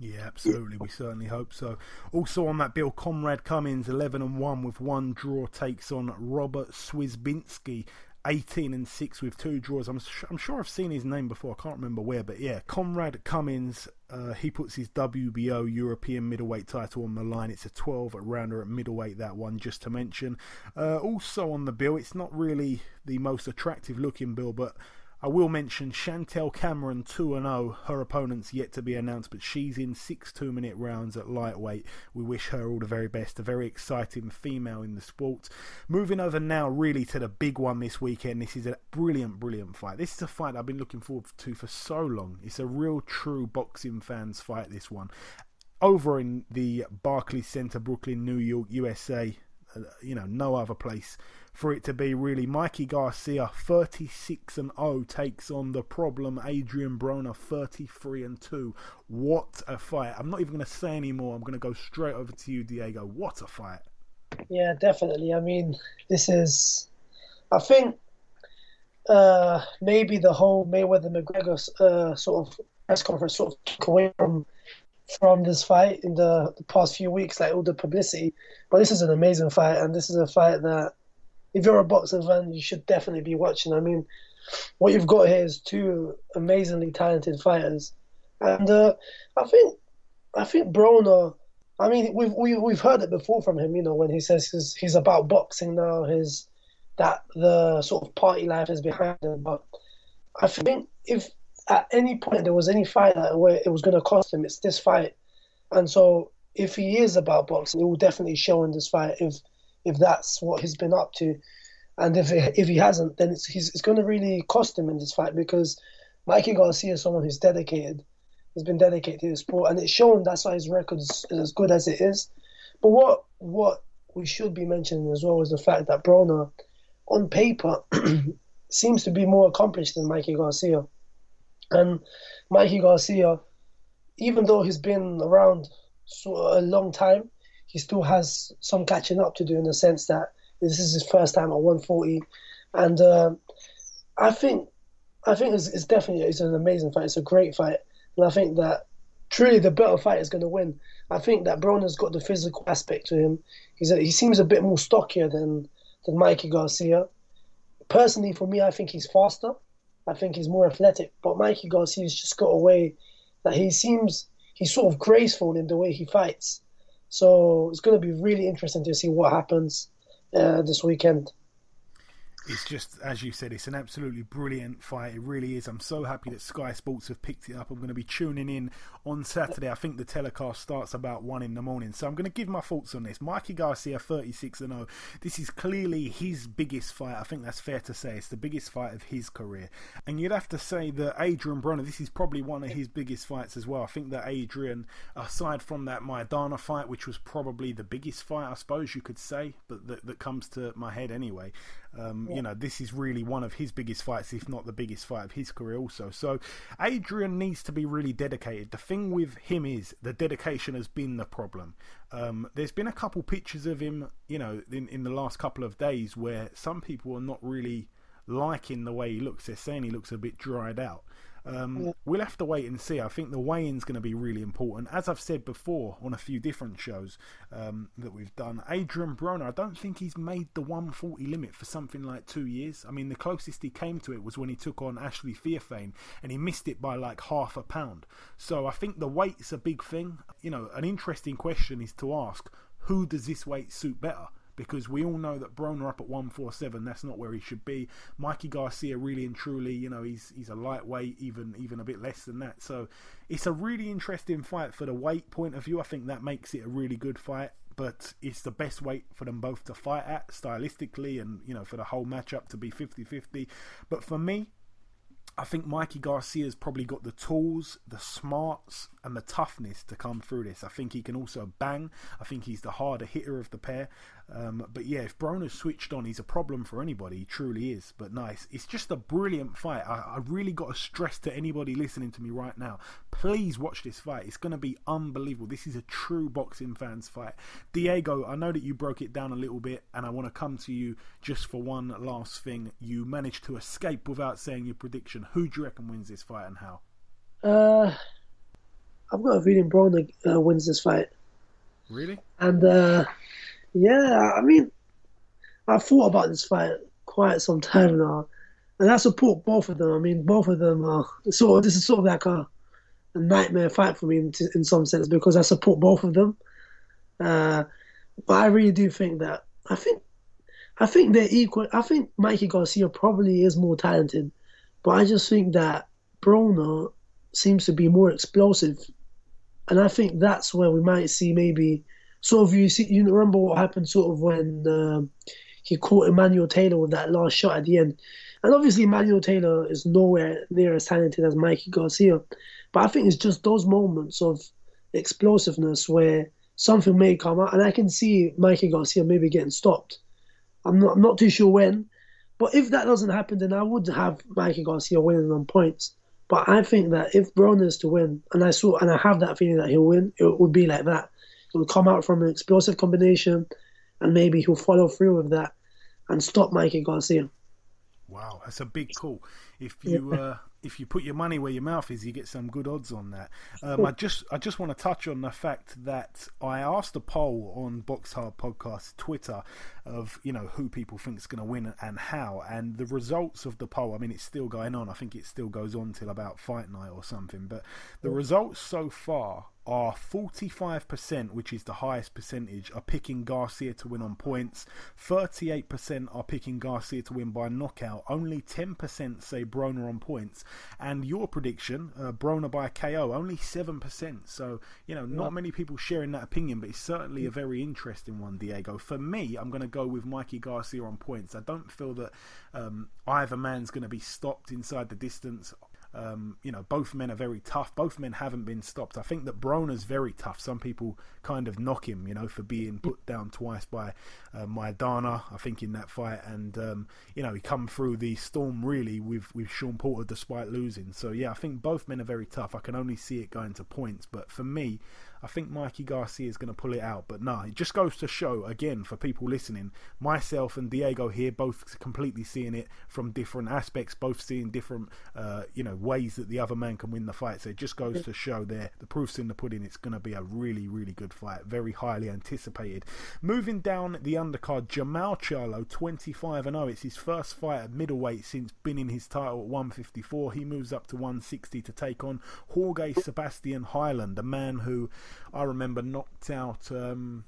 Yeah, absolutely. We certainly hope so. Also on that bill, Comrade Cummins, eleven and one with one draw, takes on Robert Swizbinski, eighteen and six with two draws. I'm sh- I'm sure I've seen his name before. I can't remember where, but yeah, Comrade Cummins. Uh, he puts his W B O European middleweight title on the line. It's a twelve-rounder at middleweight, that one, just to mention. Uh, also on the bill, it's not really the most attractive-looking bill, but I will mention Chantelle Cameron, two and oh. Her opponent's yet to be announced, but she's in six two-minute rounds at lightweight. We wish her all the very best. A very exciting female in the sport. Moving over now, really, to the big one this weekend. This is a brilliant, brilliant fight. This is a fight I've been looking forward to for so long. It's a real, true boxing fans fight, this one. Over in the Barclays Center, Brooklyn, New York, U S A. You know, no other place for it to be, really. Mikey Garcia, thirty-six and oh, takes on the problem Adrian Broner, thirty-three and two. What a fight. I'm not even going to say any more. I'm going to go straight over to you, Diego. What a fight. Yeah, definitely. I mean, this is, I think, uh, maybe the whole Mayweather McGregor uh, sort of press conference sort of took away from from this fight in the, the past few weeks, like all the publicity. But this is an amazing fight, and this is a fight that if you're a boxing fan, you should definitely be watching. I mean, what you've got here is two amazingly talented fighters, and uh, I think I think Broner, I mean, we've we, we've heard it before from him, you know, when he says he's, he's about boxing now, his that the sort of party life is behind him. But I think if at any point there was any fight that it was going to cost him, it's this fight. And so if he is about boxing, it will definitely show in this fight if if that's what he's been up to. And if it, if he hasn't, then it's he's, it's going to really cost him in this fight, because Mikey Garcia is someone who's dedicated. He's been dedicated to the sport, and it's shown. That's why his record is as good as it is. But what what we should be mentioning as well is the fact that Broner, on paper, seems to be more accomplished than Mikey Garcia. And Mikey Garcia, even though he's been around a long time, he still has some catching up to do, in the sense that this is his first time at one forty, and uh, I think I think it's, it's definitely it's an amazing fight. It's a great fight, and I think that truly the better fighter is going to win. I think that Broner's got the physical aspect to him. He's a, he seems a bit more stockier than than Mikey Garcia. Personally, for me, I think he's faster. I think he's more athletic, but Mikey Garcia's just got a way that he seems he's sort of graceful in the way he fights. So it's going to be really interesting to see what happens Uh, this weekend. It's just, as you said, it's an absolutely brilliant fight. It really is. I'm so happy that Sky Sports have picked it up. I'm going to be tuning in on Saturday. I think the telecast starts about one in the morning. So I'm going to give my thoughts on this. Mikey Garcia, thirty-six and oh. This is clearly his biggest fight. I think that's fair to say. It's the biggest fight of his career. And you'd have to say that Adrian Broner, this is probably one of his biggest fights as well. I think that Adrian, aside from that Maidana fight, which was probably the biggest fight, I suppose you could say, but that, that comes to my head anyway. Um, yeah. You know, this is really one of his biggest fights, if not the biggest fight of his career also. So Adrian needs to be really dedicated. The thing with him is the dedication has been the problem. Um, there's been a couple pictures of him, you know, in, in the last couple of days where some people are not really liking the way he looks. They're saying he looks a bit dried out. Um, we'll have to wait and see. I think the weigh-in's going to be really important. As I've said before on a few different shows um, that we've done, Adrian Broner, I don't think he's made the one forty limit for something like two years. I mean, the closest he came to it was when he took on Ashley Fearfane, and he missed it by like half a pound. So I think the weight's a big thing. You know, an interesting question is to ask, who does this weight suit better? Because we all know that Broner up at one forty-seven, that's not where he should be. Mikey Garcia, really and truly, you know, he's he's a lightweight, even even a bit less than that. So it's a really interesting fight for the weight point of view. I think that makes it a really good fight, but it's the best weight for them both to fight at stylistically and, you know, for the whole matchup to be fifty-fifty. But for me, I think Mikey Garcia's probably got the tools, the smarts, and the toughness to come through this. I think he can also bang. I think he's the harder hitter of the pair. Um, but yeah, if Broner's switched on, he's a problem for anybody. He truly is. But nice. It's just a brilliant fight. I, I really got to stress to anybody listening to me right now, please watch this fight. It's going to be unbelievable. This is a true boxing fans fight. Diego, I know that you broke it down a little bit, and I want to come to you just for one last thing. You managed to escape without saying your prediction. Who do you reckon wins this fight, and how? Uh, I've got a feeling Broner uh, wins this fight. Really? And uh, yeah, I mean, I've thought about this fight quite some time now, and I support both of them. I mean, both of them are sort of, this is sort of like a, a nightmare fight for me in, t- in some sense, because I support both of them. Uh, but I really do think that I think I think they're equal. I think Mikey Garcia probably is more talented. But I just think that Broner seems to be more explosive. And I think that's where we might see maybe sort of, you see, you remember what happened sort of when um, he caught Emmanuel Taylor with that last shot at the end. And obviously Emmanuel Taylor is nowhere near as talented as Mikey Garcia. But I think it's just those moments of explosiveness where something may come out. And I can see Mikey Garcia maybe getting stopped. I'm not, I'm not too sure when. But if that doesn't happen, then I would have Mikey Garcia winning on points. But I think that if Broner is to win, and I saw, and I have that feeling that he'll win, it would be like that. It would come out from an explosive combination, and maybe he'll follow through with that and stop Mikey Garcia. Wow, that's a big call. If you yeah. uh, if you put your money where your mouth is, you get some good odds on that. Um, I just I just want to touch on the fact that I asked a poll on Box Hard Podcast Twitter of, you know, who people think is going to win and how, and the results of the poll. I mean, it's still going on. I think it still goes on till about fight night or something. But the results so far are forty-five percent, which is the highest percentage, are picking Garcia to win on points. thirty-eight percent are picking Garcia to win by knockout. Only ten percent say Broner on points. And your prediction, uh, Broner by K O, only seven percent. So, you know, not many people sharing that opinion, but it's certainly a very interesting one, Diego. For me, I'm going to go with Mikey Garcia on points. I don't feel that um, either man's going to be stopped inside the distance. Um, you know, both men are very tough. Both men haven't been stopped. I think that Broner's very tough. Some people kind of knock him, you know, for being put down twice by uh, Maidana, I think, in that fight. And, um, you know, he come through the storm, really, with, with Sean Porter despite losing. So, yeah, I think both men are very tough. I can only see it going to points. But for me, I think Mikey Garcia is going to pull it out. But, nah, it just goes to show, again, for people listening, myself and Diego here, both completely seeing it from different aspects, both seeing different, uh, you know, ways that the other man can win the fight. So it just goes to show there, the proof's in the pudding. It's going to be a really, really good fight, very highly anticipated. Moving down the undercard, Jamal Charlo, twenty-five and oh. It's his first fight at middleweight since winning his title at one fifty-four. He moves up to one sixty to take on Jorge Sebastian Highland, a man who I remember knocked out um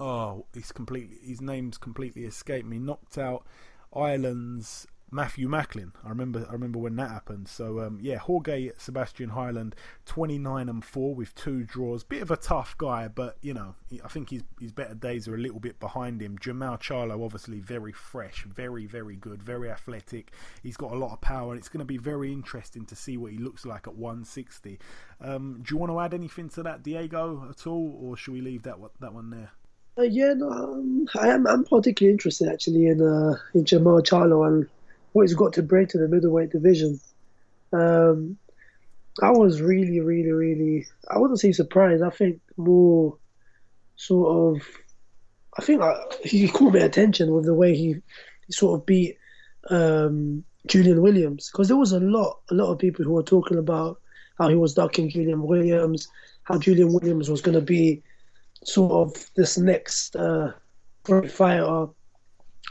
oh he's completely his name's completely escaped me knocked out Ireland's Matthew Macklin. I remember I remember when that happened. So, um, yeah, Jorge Sebastian Highland, twenty-nine and four with two draws. Bit of a tough guy, but, you know, I think his, his better days are a little bit behind him. Jamal Charlo, obviously, very fresh, very, very good, very athletic. He's got a lot of power, and it's going to be very interesting to see what he looks like at one sixty. Um, do you want to add anything to that, Diego, at all, or should we leave that one, that one there? Uh, yeah, no, um, I am, I'm particularly interested, actually, in, uh, in Jamal Charlo and what he's got to bring to the middleweight division. Um, I was really, really, really, I wouldn't say surprised. I think more sort of, I think I, he caught my attention with the way he, he sort of beat um, Julian Williams. Because there was a lot, a lot of people who were talking about how he was ducking Julian Williams, how Julian Williams was going to be sort of this next uh, fighter.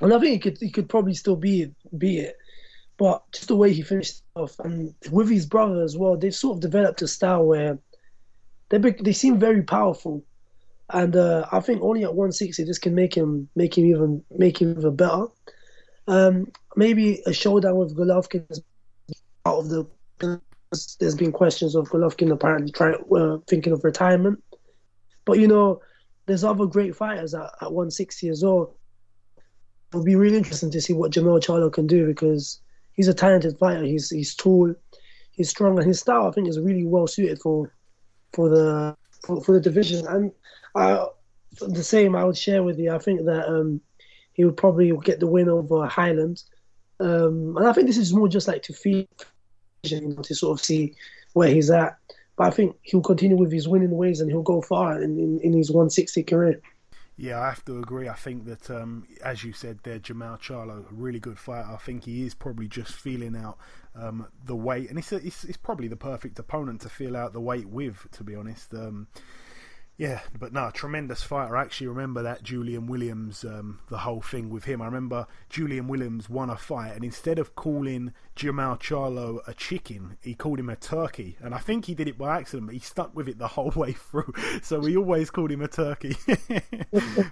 And I think he could he could probably still be, be it. But just the way he finished off, and with his brother as well, they've sort of developed a style where they they seem very powerful. And uh, I think only at one sixty, this can make him make him even make him even better. Um, maybe a showdown with Golovkin is out of the. There's been questions of Golovkin apparently trying uh, thinking of retirement, but you know, there's other great fighters at, at one sixty as well. It'll be really interesting to see what Jamal Charlo can do, because he's a talented fighter. He's he's tall, he's strong, and his style, I think, is really well suited for for the for, for the division. And I, the same I would share with you. I think that um, he would probably get the win over Highland, um, and I think this is more just like to feed, you know, to sort of see where he's at. But I think he'll continue with his winning ways, and he'll go far in, in, in his one sixty career. Yeah, I have to agree. I think that, um, as you said there, Jamal Charlo, a really good fighter. I think he is probably just feeling out um, the weight. And it's, a, it's it's probably the perfect opponent to feel out the weight with, to be honest. Um, yeah, but no, tremendous fighter. I actually remember that Julian Williams, um, the whole thing with him. I remember Julian Williams won a fight, and instead of calling Jamal Charlo a chicken, he called him a turkey. And I think he did it by accident, but he stuck with it the whole way through. So we always called him a turkey.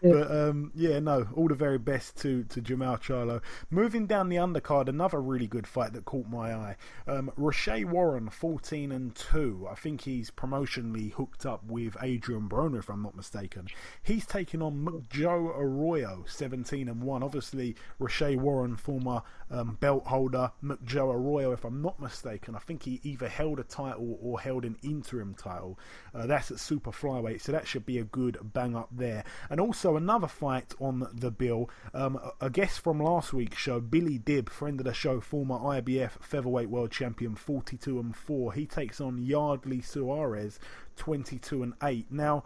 But um, yeah, no, all the very best to, to Jamal Charlo. Moving down the undercard, another really good fight that caught my eye. Um, Rashe Warren, fourteen and two. I think he's promotionally hooked up with Adrian Broner, if I'm not mistaken. He's taking on Joe Arroyo, seventeen and one. Obviously, Rashe Warren, former um, belt holder, McJoe Joe Arroyo, if I'm not mistaken, I think he either held a title or held an interim title. Uh, that's at super flyweight, so that should be a good bang up there. And also another fight on the bill. Um, a guest from last week's show, Billy Dibb, friend of the show, former I B F featherweight world champion, forty-two and four. He takes on Yardley Suarez, twenty-two and eight. Now,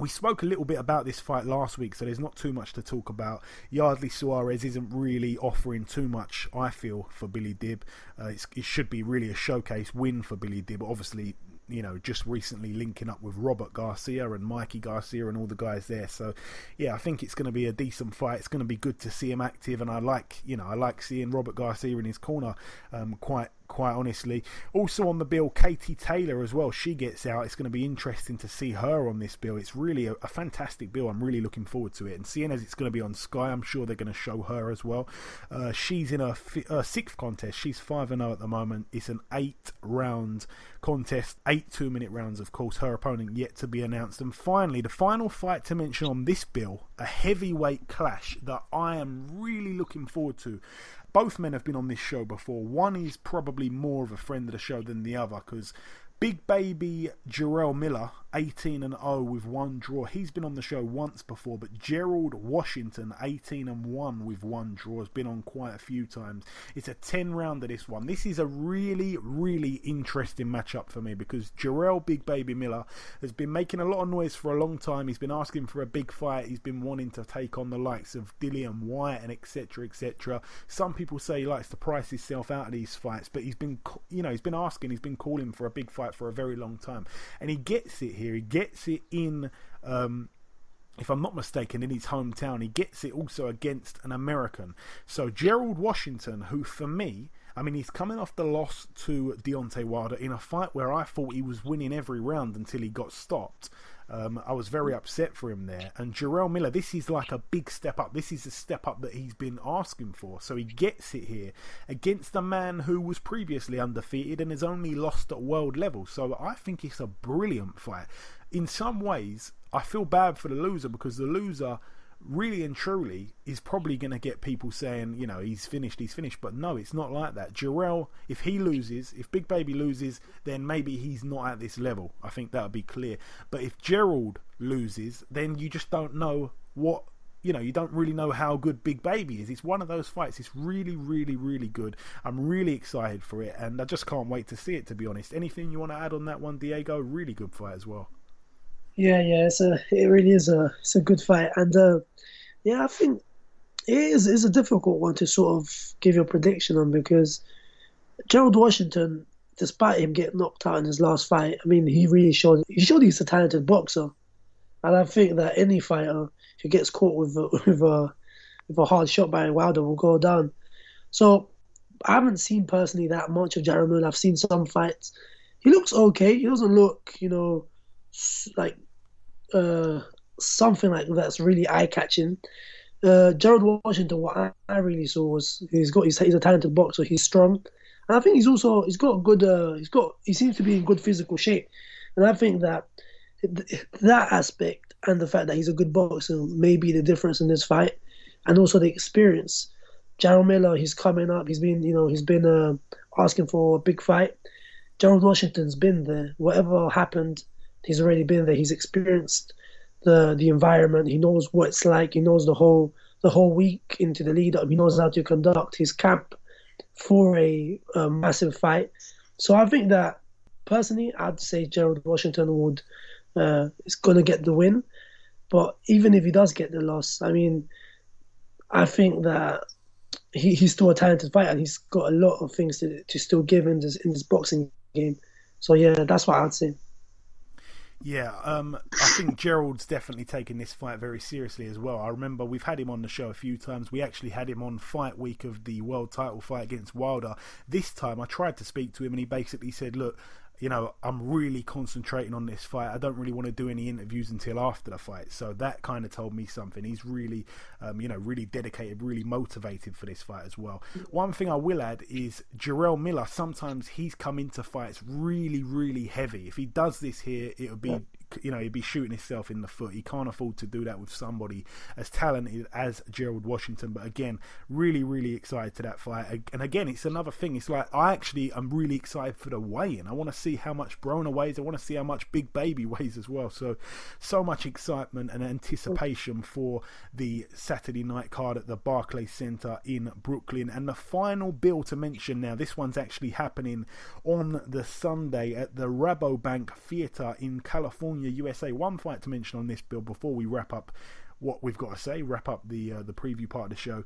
we spoke a little bit about this fight last week, so there's not too much to talk about. Yardley Suarez isn't really offering too much, I feel, for Billy Dibb. Uh, it's, it should be really a showcase win for Billy Dibb. Obviously, you know, just recently linking up with Robert Garcia and Mikey Garcia and all the guys there. So, yeah, I think it's going to be a decent fight. It's going to be good to see him active, and I like, you know, I like seeing Robert Garcia in his corner um, quite quite honestly. Also on the bill, Katie Taylor as well. She gets out. It's going to be interesting to see her on this bill. It's really a, a fantastic bill. I'm really looking forward to it. And seeing as it's going to be on Sky, I'm sure they're going to show her as well. Uh, she's in her, fi- her sixth contest. She's five and oh at the moment. It's an eight-round contest, eight two-minute rounds, of course. Her opponent yet to be announced. And finally, the final fight to mention on this bill, a heavyweight clash that I am really looking forward to. Both men have been on this show before. One is probably more of a friend of the show than the other, because Big Baby Jarrell Miller, eighteen and oh with one draw. He's been on the show once before, but Gerald Washington, eighteen and one with one draw, has been on quite a few times. It's a ten-rounder, this one. This is a really, really interesting matchup for me, because Jarrell Big Baby Miller has been making a lot of noise for a long time. He's been asking for a big fight. He's been wanting to take on the likes of Dillian White and et cetera, et cetera. Some people say he likes to price himself out of these fights, but he's been, you know, he's been asking, he's been calling for a big fight for a very long time, and he gets it here. He gets it in, um, if I'm not mistaken, in his hometown. He gets it also against an American. So Gerald Washington, who for me, I mean, he's coming off the loss to Deontay Wilder in a fight where I thought he was winning every round until he got stopped. Um, I was very upset for him there. And Jarrell Miller, this is like a big step up. This is a step up that he's been asking for. So he gets it here against a man who was previously undefeated and has only lost at world level. So I think it's a brilliant fight. In some ways, I feel bad for the loser, because the loser really and truly is probably going to get people saying, you know, he's finished, he's finished. But no, it's not like that. Jarrell, if he loses, if Big Baby loses, then maybe he's not at this level. I think that'll be clear. But if Gerald loses, then you just don't know what, you know, you don't really know how good Big Baby is. It's one of those fights. It's really, really, really good. I'm really excited for it, and I just can't wait to see it, to be honest. Anything you want to add on that one, Diego? Really good fight as well. Yeah, yeah, it's a, it really is a, it's a good fight. And uh, yeah, I think it is it's a difficult one to sort of give your prediction on, because Gerald Washington, despite him getting knocked out in his last fight, I mean, he really showed, he showed he's a talented boxer. And I think that any fighter who gets caught with a, with a, with a hard shot by Wilder will go down. So I haven't seen personally that much of Jarrell Miller. I've seen some fights. He looks okay. He doesn't look, you know, like, Uh, something like that's really eye-catching. Uh, Gerald Washington, what I, I really saw was he's got he's, he's a talented boxer. He's strong, and I think he's also he's got good. Uh, he's got he seems to be in good physical shape, and I think that th- that aspect and the fact that he's a good boxer may be the difference in this fight, and also the experience. Jarrell Miller, he's coming up. He's been you know he's been uh, asking for a big fight. Gerald Washington's been there. Whatever happened, he's already been there. He's experienced the the environment. He knows what it's like. He knows the whole the whole week into the lead up. He knows how to conduct his camp for a, a massive fight. So I think that personally, I'd say Gerald Washington would uh, is gonna get the win. But even if he does get the loss, I mean, I think that he, he's still a talented fighter. And he's got a lot of things to to still give in this in this boxing game. So yeah, that's what I'd say. Yeah, um, I think Gerald's definitely taken this fight very seriously as well. I remember we've had him on the show a few times. We actually had him on fight week of the world title fight against Wilder. This time I tried to speak to him and he basically said, look, you know, I'm really concentrating on this fight. I don't really want to do any interviews until after the fight. So that kind of told me something. He's really, um, you know, really dedicated, really motivated for this fight as well. One thing I will add is Jarrell Miller, sometimes he's come into fights really, really heavy. If he does this here, it'll be, you know, he'd be shooting himself in the foot. He can't afford to do that with somebody as talented as Gerald Washington. But again, really, really excited to that fight. And again, it's another thing. It's like, I actually am really excited for the weigh-in. I want to see how much Brona weighs. I want to see how much Big Baby weighs as well. So, so much excitement and anticipation for the Saturday night card at the Barclays Center in Brooklyn. And the final bill to mention now, this one's actually happening on the Sunday at the Rabobank Theater in California, U S A. One fight to mention on this bill before we wrap up what we've got to say, wrap up the uh, the preview part of the show.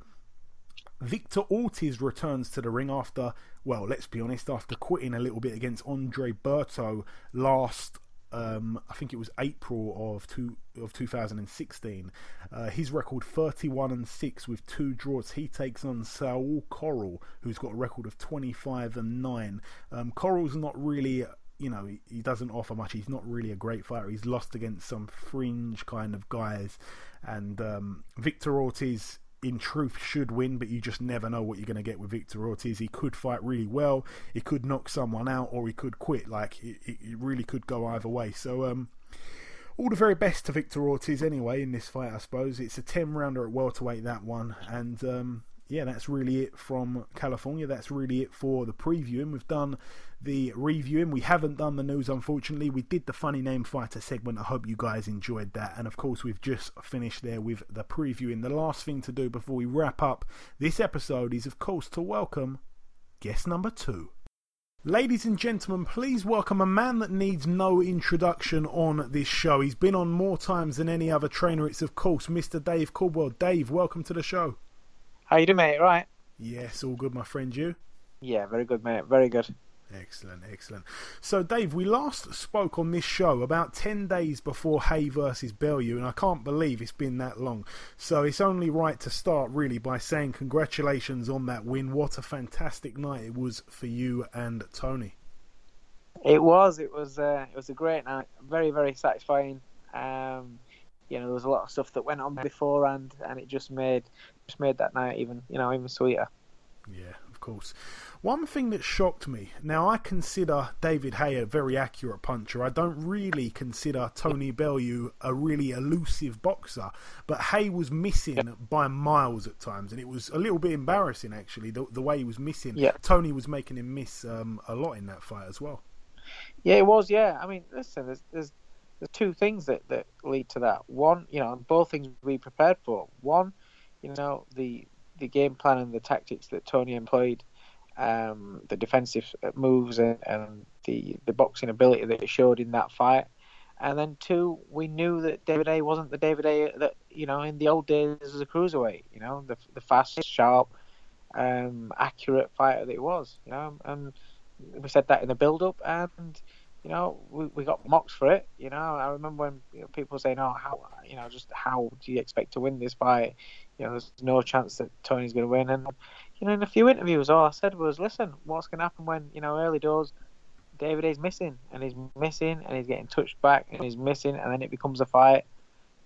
Victor Ortiz returns to the ring after, well, let's be honest, after quitting a little bit against Andre Berto last um, I think it was April of two of two thousand sixteen. Uh, his record thirty-one and six with two draws. He takes on Saul Corral, who's got a record of twenty-five and nine. Um, Corral's not really, you know, he, he doesn't offer much. He's not really a great fighter. He's lost against some fringe kind of guys, and um, Victor Ortiz, in truth, should win, but you just never know what you're going to get with Victor Ortiz. He could fight really well, he could knock someone out, or he could quit. Like, it, it really could go either way. So, um, all the very best to Victor Ortiz anyway in this fight, I suppose. It's a ten-rounder at welterweight, that one. And, um, yeah, that's really it from California. That's really it for the previewing. We've done the reviewing. We haven't done the news, unfortunately. We did the funny name fighter segment. I hope you guys enjoyed that. And of course, we've just finished there with the previewing. The last thing to do before we wrap up this episode is, of course, to welcome guest number two. Ladies and gentlemen, please welcome a man that needs no introduction on this show. He's been on more times than any other trainer. It's, of course, Mister Dave Caldwell. Dave, welcome to the show. How you doing, mate? Right? Yes, all good, my friend. You? Yeah, very good, mate. Very good. Excellent, excellent. So, Dave, we last spoke on this show about ten days before Hay versus Bellew, and I can't believe it's been that long. So it's only right to start, really, by saying congratulations on that win. What a fantastic night it was for you and Tony. It was. It was, uh, it was a great night. Very, very satisfying. Um, you know, there was a lot of stuff that went on beforehand, and it just made just made that night even, you know, even sweeter. Yeah, of course. One thing that shocked me, now I consider David Hay a very accurate puncher. I don't really consider Tony Bellew a really elusive boxer, but Hay was missing by miles at times, and it was a little bit embarrassing, actually, the, the way he was missing. Yeah. Tony was making him miss um, a lot in that fight as well. Yeah, it was, yeah. I mean, listen, there's there's, there's two things that, that lead to that. One, you know, both things we prepared for. One, you know, the, the game plan and the tactics that Tony employed, Um, the defensive moves and, and the the boxing ability that it showed in that fight, and then two, we knew that David Hay wasn't the David Hay that, you know, in the old days as a cruiserweight. You know, the the fast, sharp, um, accurate fighter that he was. You know, and we said that in the build-up, and you know, we we got mocked for it. You know, I remember when, you know, people saying, "Oh, how, you know, just how do you expect to win this fight? You know, there's no chance that Tony's going to win." And you know, in a few interviews, all I said was, listen, what's going to happen when, you know, early doors, David Hay's missing, and he's missing, and he's getting touched back, and he's missing, and then it becomes a fight,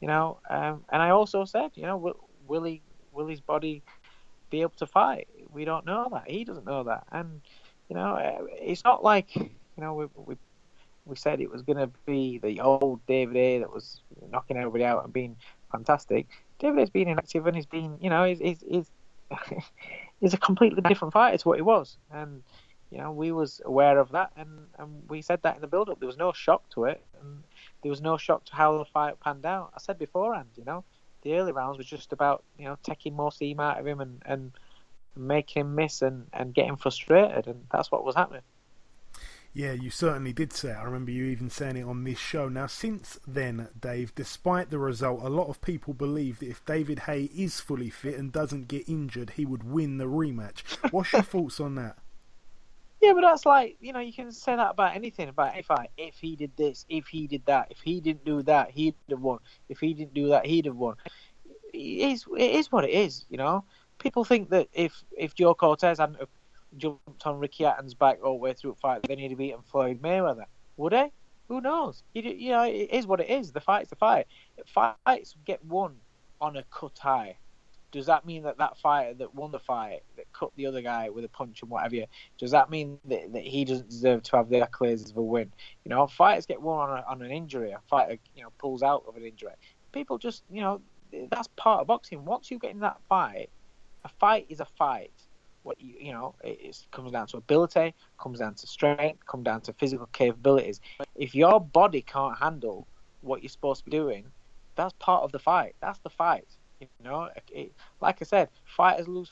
you know. Um, and I also said, you know, will, will, he, will his body be able to fight? We don't know that. He doesn't know that. And, you know, it's not like, you know, we we, we said it was going to be the old David Hay that was knocking everybody out and being fantastic. David Hay's been inactive, and he's been, you know, he's... he's, he's he's a completely different fighter to what he was, and you know, we was aware of that, and, and we said that in the build-up. There was no shock to it, and there was no shock to how the fight panned out. I said beforehand, you know, the early rounds was just about, you know, taking more steam out of him and, and making him miss and, and getting frustrated, and that's what was happening. Yeah, you certainly did say it. I remember you even saying it on this show. Now, since then, Dave, despite the result, a lot of people believe that if David Hay is fully fit and doesn't get injured, he would win the rematch. What's your thoughts on that? Yeah, but that's like, you know, you can say that about anything, about any fight. If he did this, if he did that, if he didn't do that, he'd have won. If he didn't do that, he'd have won. It is, it is what it is, you know. People think that if, if Joe Cortez hadn't have jumped on Ricky Hatton's back all the way through the fight, then he'd have beaten Floyd Mayweather. Would he? Who knows? He'd, you know, it is what it is. The fight's the fight. Fights get won on a cut eye. Does that mean that that fighter that won the fight, that cut the other guy with a punch and whatever, does that mean that, that he doesn't deserve to have the accolades of a win? You know, fighters get won on, a, on an injury. A fighter, you know, pulls out of an injury. People just, you know, that's part of boxing. Once you get in that fight, a fight is a fight. What you, you know, it, it comes down to ability, comes down to strength, comes down to physical capabilities. If your body can't handle what you're supposed to be doing, that's part of the fight. That's the fight. You know, it, like I said, fighters lose,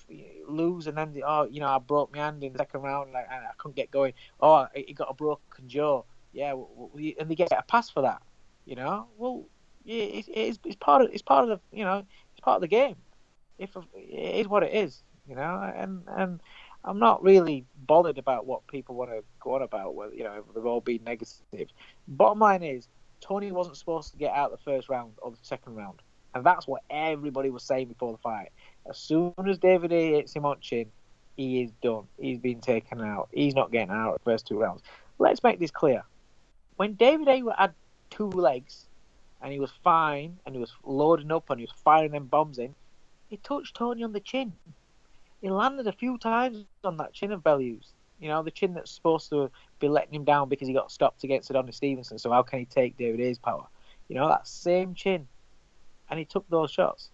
lose, and then they, oh, you know, I broke my hand in the second round, like, and I couldn't get going. Oh, it got a broken jaw. Yeah, we, and they get a pass for that. You know, well, it, it's, it's part of it's part of the you know it's part of the game. If it is what it is. You know, and, and I'm not really bothered about what people want to go on about, whether, you know, they've all been negative. Bottom line is, Tony wasn't supposed to get out the first round or the second round. And that's what everybody was saying before the fight. As soon as David A hits him on chin, he is done. He's been taken out. He's not getting out the first two rounds. Let's make this clear. When David A had two legs, and he was fine, and he was loading up, and he was firing them bombs in, he touched Tony on the chin. He landed a few times on that chin of Bellew's. You know, the chin that's supposed to be letting him down because he got stopped against Adonis Stevenson, so how can he take David A's power? You know, that same chin. And he took those shots.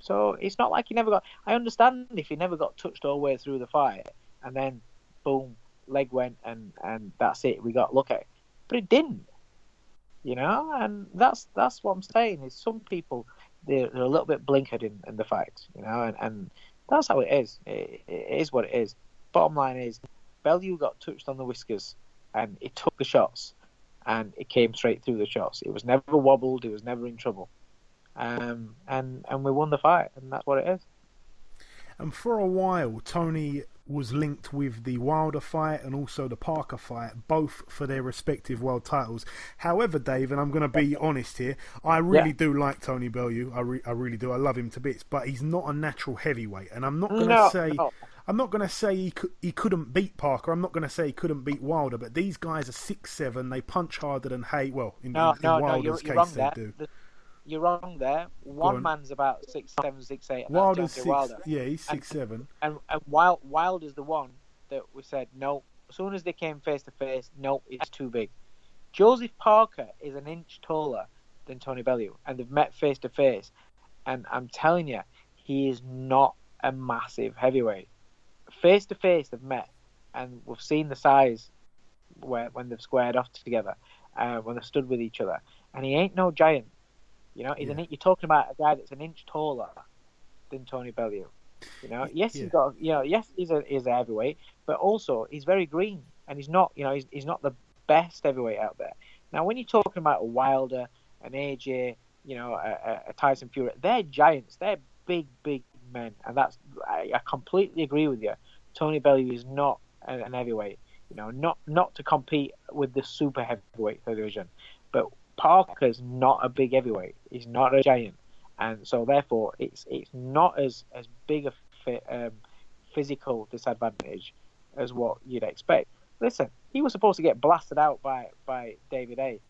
So it's not like he never got... I understand if he never got touched all the way through the fight, and then, boom, leg went, and, and that's it, we got look at it. But it didn't. You know, and that's that's what I'm saying, is some people, they're, they're a little bit blinkered in, in the fight, you know, and, and that's how it is. It, it is what it is. Bottom line is, Bellew got touched on the whiskers, and he took the shots, and it came straight through the shots. It was never wobbled, it was never in trouble. Um, and, and we won the fight, and that's what it is. And for a while, Tony was linked with the Wilder fight and also the Parker fight, both for their respective world titles. However, Dave, and I'm going to be honest here, I really yeah. do like Tony Bellew. I, re- I really do. I love him to bits, but he's not a natural heavyweight, and I'm not going to no, say no. I'm not going to say he could, he couldn't beat Parker. I'm not going to say he couldn't beat Wilder, but these guys are six seven. They punch harder than Hay. Well, in, no, in, no, in Wilder's no, you're, you're case, they do. The- You're wrong there. One on. man's about six seven, six eight. Wilder's six, Wilder. Yeah, he's six and, seven. And, and Wild Wilder's the one that we said no. As soon as they came face to face, no, it's too big. Joseph Parker is an inch taller than Tony Bellew, and they've met face to face. And I'm telling you, he is not a massive heavyweight. Face to face, they've met, and we've seen the size where when they've squared off together, uh, when they've stood with each other, and he ain't no giant. You know, he's yeah. an, you're talking about a guy that's an inch taller than Tony Bellew. You know, yes, yeah. he's got, you know, yes, he's a he's a heavyweight, but also he's very green, and he's not, you know, he's he's not the best heavyweight out there. Now, when you're talking about a Wilder, an A J, you know, a, a Tyson Fury, they're giants, they're big, big men, and that's I, I completely agree with you. Tony Bellew is not a, an heavyweight, you know, not not to compete with the super heavyweight division, but Parker's not a big heavyweight. He's not a giant, and so therefore it's it's not as, as big a fit, um, physical disadvantage as what you'd expect. Listen, he was supposed to get blasted out by, by David A,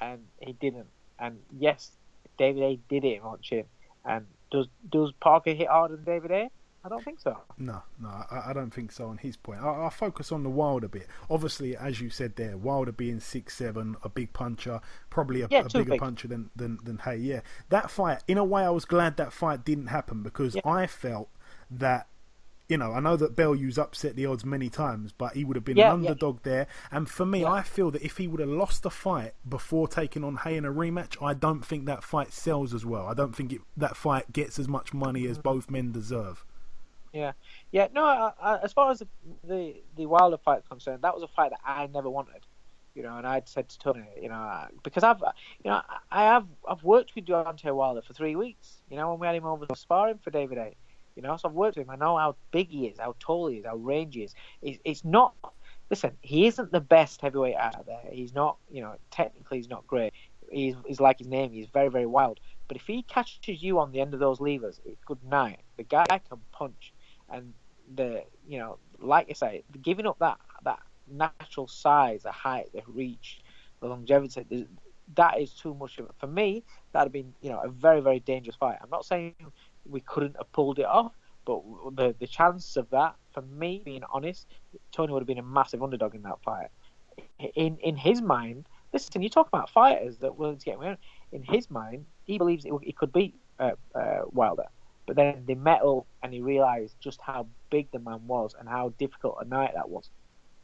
and he didn't. And yes, David A did hit him on chin. And does does Parker hit harder than David A? I don't think so. No, no, I, I don't think so on his point. I, I'll focus on the Wilder bit. Obviously, as you said there, Wilder being six seven, a big puncher, probably a, yeah, a bigger big. puncher than, than, than Hay. Yeah, that fight, in a way, I was glad that fight didn't happen because yeah. I felt that, you know, I know that Bellew's upset the odds many times, but he would have been yeah, an underdog yeah. there. And for me, yeah. I feel that if he would have lost the fight before taking on Hay in a rematch, I don't think that fight sells as well. I don't think it, that fight gets as much money as both men deserve. Yeah, yeah. No, I, I, as far as the, the the Wilder fight is concerned, that was a fight that I never wanted, you know. And I'd said to Tony, you know, I, because I've, you know, I, I have I've worked with Deontay Wilder for three weeks, you know, when we had him over sparring for David A, you know. So I've worked with him. I know how big he is, how tall he is, how rangy he is. It's, it's not. Listen, he isn't the best heavyweight out there. He's not, you know, technically he's not great. He's, he's like his name. He's very, very wild. But if he catches you on the end of those levers, it's good night. The guy can punch. And the you know, like you say, giving up that that natural size, the height, the reach, the longevity, that is too much of it. For me, that'd have been, you know, a very, very dangerous fight. I'm not saying we couldn't have pulled it off, but the the chance of that, for me, being honest, Tony would have been a massive underdog in that fight. In in his mind, listen, you talk about fighters that were getting away. In his mind, he believes he could beat uh, uh, Wilder. But then they met up, and he realised just how big the man was and how difficult a night that was.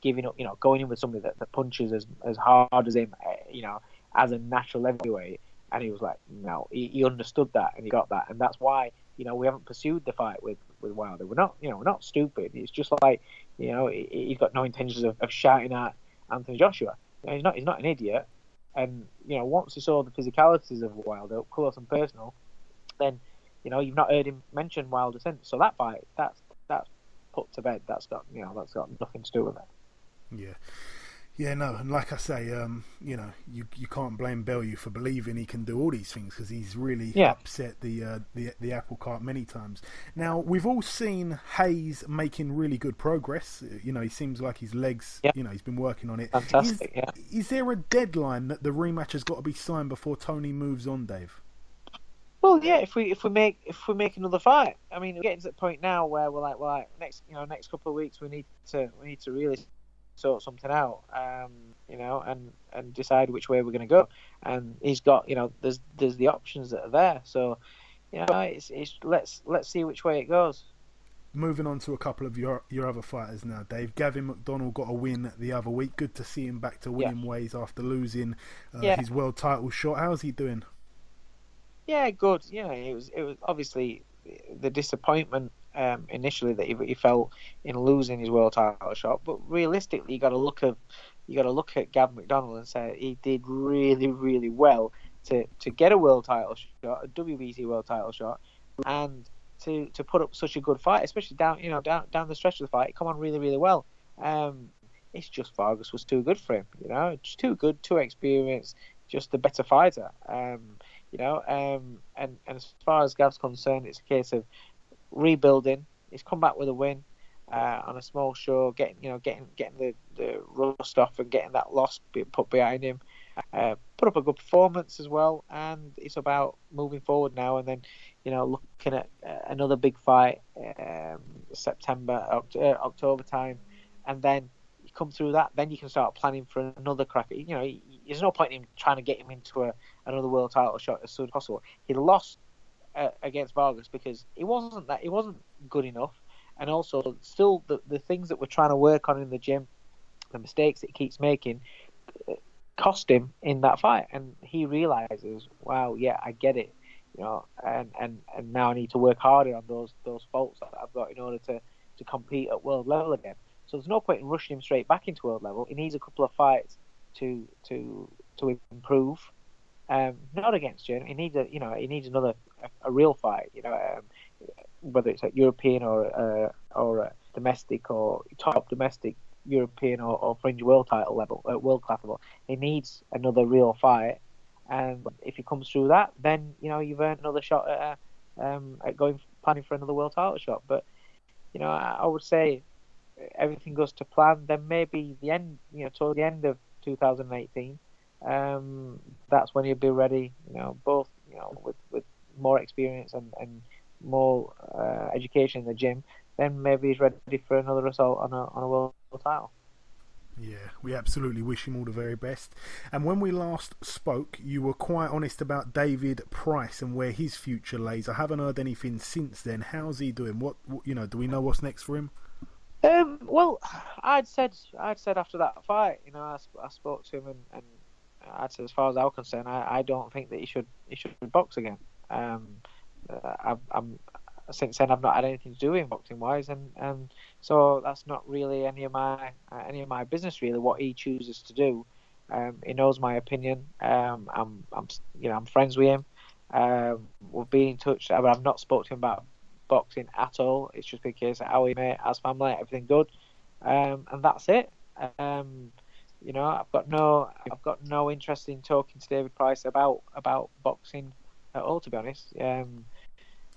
Giving up, you know, going in with somebody that, that punches as as hard as him, you know, as a natural heavyweight. And he was like, no, he, he understood that and he got that, and that's why, you know, we haven't pursued the fight with, with Wilder. We're not, you know, we're not stupid. It's just like, you know, he, he's got no intentions of, of shouting at Anthony Joshua. You know, he's not he's not an idiot. And you know, once he saw the physicalities of Wilder up close and personal, then, you know, you've not heard him mention Wilder since. So that fight, that's that's put to bed. That's got, you know, that's got nothing to do with it. Yeah. Yeah, no, and like I say, um, you know, you you can't blame Bellew for believing he can do all these things, because he's really yeah. upset the, uh, the the apple cart many times. Now, we've all seen Hayes making really good progress. You know, he seems like his legs, yeah. you know, he's been working on it. Fantastic, is, yeah. Is there a deadline that the rematch has got to be signed before Tony moves on, Dave? Well, yeah, if we if we make if we make another fight, I mean, we're getting to the point now where we're like, well, like, next you know next couple of weeks we need to we need to really. sort something out, um, you know, and, and decide which way we're going to go. And he's got, you know, there's there's the options that are there. So, you know, it's, it's let's let's see which way it goes. Moving on to a couple of your your other fighters now, Dave. Gavin McDonald got a win the other week. Good to see him back to winning yeah. ways after losing uh, yeah. his world title shot. How's he doing? Yeah, good. You know, it was it was obviously the disappointment. Um, initially, that he, he felt in losing his world title shot, but realistically, you got to look at you got to look at Gavin McDonald and say he did really, really well to, to get a world title shot, a W B C world title shot, and to, to put up such a good fight, especially down you know down down the stretch of the fight, it come on really, really well. Um, it's just Vargas was too good for him, you know, just too good, too experienced, just the better fighter, um, you know. Um, and and as far as Gav's concerned, it's a case of rebuilding. He's come back with a win uh, on a small show, getting you know getting getting the, the rust off and getting that loss put behind him. Uh, put up a good performance as well, and it's about moving forward now. And then you know looking at uh, another big fight, um, September October, October time, and then you come through that, then you can start planning for another crack. You know, there's no point in trying to get him into a, another world title shot as soon as possible. He lost. Uh, against Vargas because it wasn't that it wasn't good enough, and also still the the things that we're trying to work on in the gym, the mistakes that he keeps making, cost him in that fight, and he realizes, wow, yeah, I get it, you know, and and, and now I need to work harder on those those faults that I've got in order to, to compete at world level again. So there's no point in rushing him straight back into world level. He needs a couple of fights to to to improve. Um, not against Germany. He needs a, you know, he needs another a, a real fight. You know, um, whether it's a European or uh, or a domestic or top domestic European or, or fringe world title level, uh, world class level. He needs another real fight, and if he comes through that, then you know you've earned another shot at, uh, um, at going planning for another world title shot. But you know, I, I would say everything goes to plan. Then maybe the end, you know, towards the end of two thousand eighteen. Um, that's when you'd be ready, you know, both, you know, with, with more experience and, and more uh, education in the gym, then maybe he's ready for another assault on a, on a world title. Yeah, we absolutely wish him all the very best. And when we last spoke, you were quite honest about David Price and where his future lays. I haven't heard anything since then. How's he doing? What, what you know, do we know what's next for him? Um, well, I'd said, I'd said after that fight, you know, I, I spoke to him and, and I'd say, as far as I'm concerned, I, I don't think that he should he should box again. Um, I, I'm since then I've not had anything to do with him boxing wise, and, and so that's not really any of my uh, any of my business really. What he chooses to do, um, he knows my opinion. Um, I'm I'm you know I'm friends with him. Um, we've been in touch. I mean, I've not spoken to him about boxing at all. It's just because how we met as family, everything good, um, and that's it. Um, You know, I've got no, I've got no interest in talking to David Price about, about boxing at all. To be honest, um,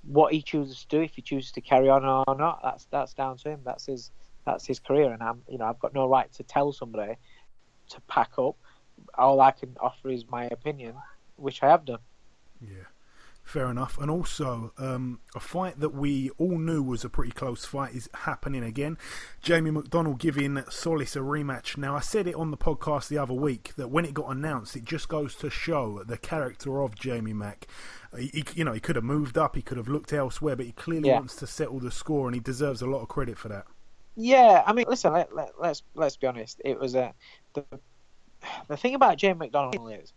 what he chooses to do, if he chooses to carry on or not, that's that's down to him. That's his, that's his career. And I'm, you know, I've got no right to tell somebody to pack up. All I can offer is my opinion, which I have done. Yeah. Fair enough. And also, um, a fight that we all knew was a pretty close fight is happening again. Jamie McDonald giving Solis a rematch. Now, I said it on the podcast the other week that when it got announced, it just goes to show the character of Jamie Mack. He, you know, he could have moved up, he could have looked elsewhere, but he clearly yeah. wants to settle the score, and he deserves a lot of credit for that. Yeah, I mean, listen, let, let, let's let's be honest. It was a the, the thing about Jamie McDonald is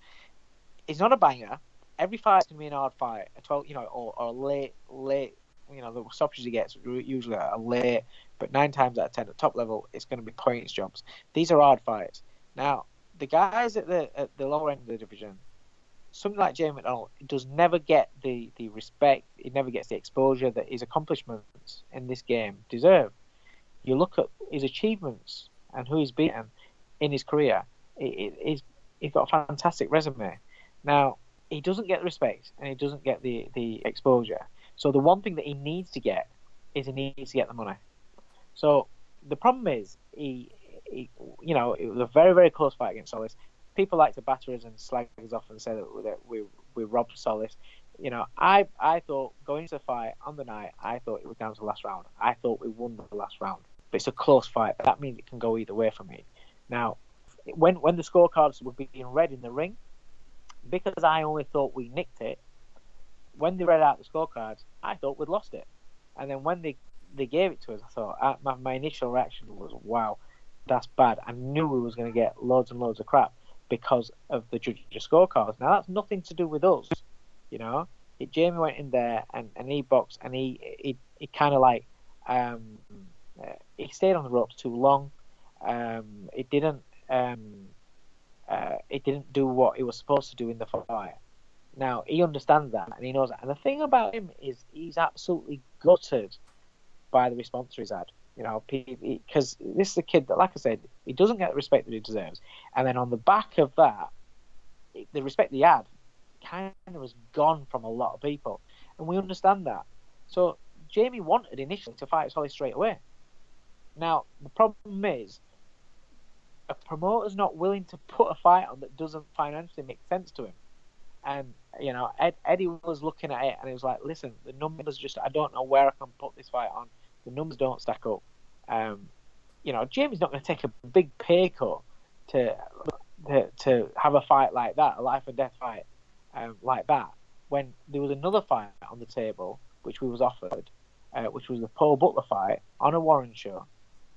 he's not a banger. Every fight's gonna be an hard fight, a twelve, you know, or, or late, late, you know, the stoppages he gets usually are late, but nine times out of ten at top level, it's gonna be points jobs. These are hard fights. Now, the guys at the at the lower end of the division, something like Jamie McDonald does never get the, the respect, he never gets the exposure that his accomplishments in this game deserve. you look at his achievements and who he's beaten in his career, he, he's, he's got a fantastic resume. Now, he doesn't get the respect and he doesn't get the, the exposure. So the one thing that he needs to get is he needs to get the money. So the problem is, he, he you know, it was a very, very close fight against Solis. People like to batter us and slag us off and say that, that we we robbed Solis. You know, I I thought going into the fight on the night, I thought it was down to the last round. I thought we won the last round. But it's a close fight. That means it can go either way for me. Now, when when the scorecards were being read in the ring, because I only thought we nicked it, when they read out the scorecards, I thought we'd lost it. And then when they, they gave it to us, I thought, I, my, my initial reaction was, wow, that's bad. I knew we was going to get loads and loads of crap because of the judges' scorecards. Now, that's nothing to do with us, you know. It, Jamie went in there and, and he boxed and he he, he kind of like, um, uh, he stayed on the ropes too long. Um, it didn't um, uh, it didn't do what it was supposed to do in the fight. Now, he understands that and he knows that. And the thing about him is he's absolutely gutted by the response he's had. You know, because this is a kid that, like I said, he doesn't get the respect that he deserves. And then on the back of that, the respect he had kind of was gone from a lot of people. And we understand that. So Jamie wanted initially to fight Solis straight away. Now, the problem is a promoter's not willing to put a fight on that doesn't financially make sense to him. And, you know, Ed, Eddie was looking at it and he was like, listen, the numbers just, I don't know where I can put this fight on. The numbers don't stack up. Um, you know, Jamie's not going to take a big pay cut to, to to have a fight like that, a life and death fight um, like that, when there was another fight on the table, which we was offered, uh, which was the Paul Butler fight on a Warren show,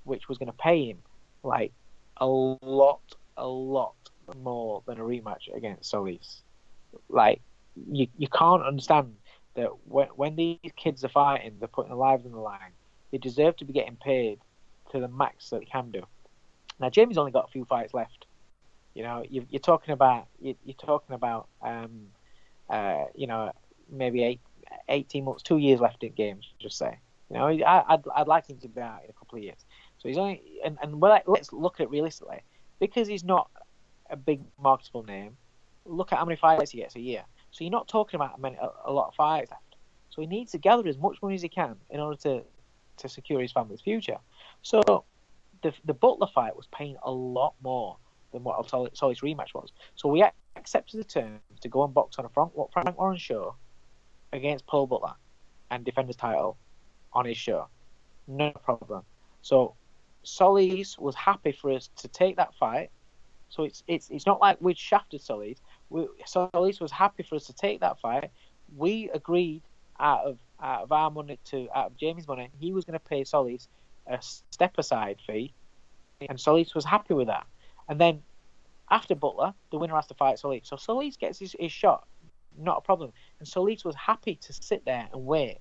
which was going to pay him like a lot, a lot more than a rematch against Solis. Like, you you can't understand that when, when these kids are fighting, they're putting their lives on the line. They deserve to be getting paid to the max that they can do. Now, Jamie's only got a few fights left. You know, you, you're talking about you, you're talking about um, uh, you know, maybe eight, eighteen months, two years left in games. Just say, you know, I, I'd I'd like him to be out in a couple of years. So he's only and and we're like, let's look at it realistically, because he's not a big marketable name. Look at how many fights he gets a year. So you're not talking about many, a, a lot of fights left. So he needs to gather as much money as he can in order to, to secure his family's future. So the the Butler fight was paying a lot more than what Solis rematch was. So we accepted the terms to go and box on a Frank, Frank Warren show against Paul Butler and defend his title on his show. No problem. So Solis was happy for us to take that fight. So it's it's it's not like we'd shafted Solis. We, Solis was happy for us to take that fight. We agreed out of out of our money to out of Jamie's money, he was going to pay Solis a step aside fee, and Solis was happy with that. And then after Butler, the winner has to fight Solis. So Solis gets his, his shot, not a problem. And Solis was happy to sit there and wait.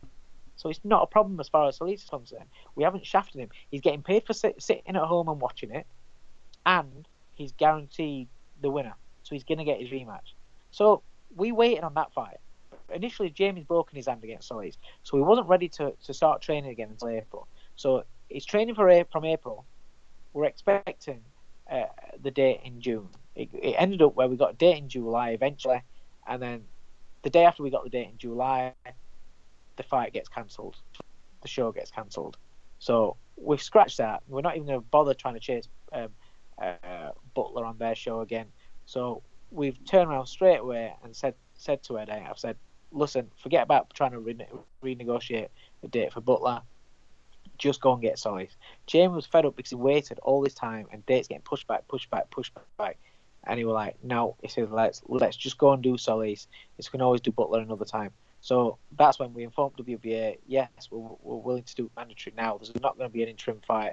So it's not a problem as far as Solis is concerned. We haven't shafted him. He's getting paid for sit, sitting at home and watching it, and he's guaranteed the winner. So he's going to get his rematch. So we waited on that fight. Initially, Jamie's broken his hand against Solis. So he wasn't ready to, to start training again until April. So he's training for April, from April. We're expecting uh, the date in June. It, it ended up where we got a date in July eventually. And then the day after we got the date in July, the fight gets cancelled. The show gets cancelled. So we've scratched that. We're not even going to bother trying to chase um, uh, Butler on their show again. So we've turned around straight away and said said to Eddie, I've said, listen, forget about trying to rene- renegotiate a date for Butler. Just go and get Solis. Jamie was fed up because he waited all this time and dates getting pushed back, pushed back, pushed back. And he was like, no, he said, let's let's just go and do Solis. It's going to always do Butler another time. So that's when we informed W B A, yes, we're, we're willing to do it mandatory now. There's not going to be an interim fight.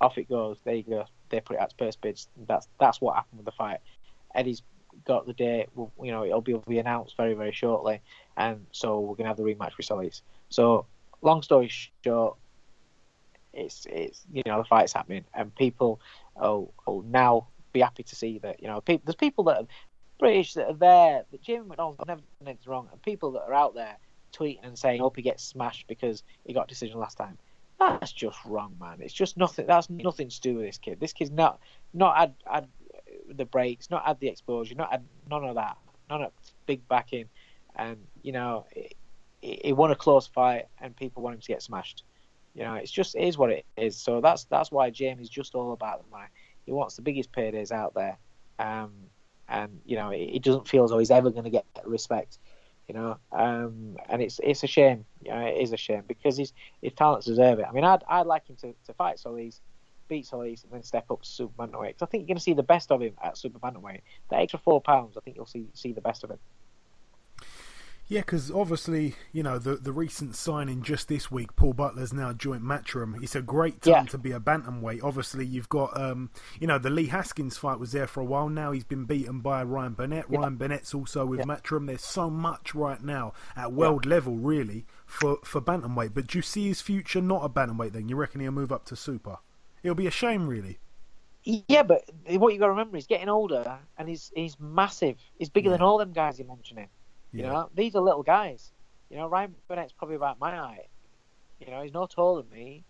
Off it goes. There you go. They put it out to purse bids. That's, that's what happened with the fight. Eddie's got the date. We'll, you know, it'll be, it'll be announced very, very shortly, and so we're gonna have the rematch with Solis. So, long story short, it's it's you know the fight's happening, and people will, will now be happy to see that you know people, there's people that are British that are there that Jamie McDonald's never done anything wrong, and people that are out there tweeting and saying, "I hope he gets smashed because he got a decision last time." That's just wrong, man. It's just nothing. That's nothing to do with this kid. This kid's not not had, had the breaks, not had the exposure, not had none of that, none of big backing, and you know he, he won a close fight, and people want him to get smashed. You know, it's just it is what it is. So that's that's why Jamie's just all about the money. He wants the biggest paydays out there, um, and you know he, he doesn't feel as though he's ever going to get respect. You know, um, and it's it's a shame. You know, it is a shame because his his talents deserve it. I mean, I'd I'd like him to, to fight Solis, beat Solis, and then step up to super bantamweight. Because I think you're going to see the best of him at super bantamweight. That extra four pounds, I think you'll see see the best of him. Yeah, because obviously, you know, the the recent signing just this week, Paul Butler's now joint Matchroom. It's a great time yeah. to be a bantamweight. Obviously, you've got, um, you know, the Lee Haskins fight was there for a while now. He's been beaten by Ryan Burnett. Yeah. Ryan Burnett's also with yeah. Matchroom. There's so much right now at world yeah. level, really, for, for bantamweight. But do you see his future not a bantamweight then? You reckon he'll move up to super? It'll be a shame, really. Yeah, but what you've got to remember, he's getting older and he's, he's massive. He's bigger yeah. than all them guys you're mentioning. You know, yeah. these are little guys. You know, Ryan Burnett's probably about my height. You know, he's no taller than me.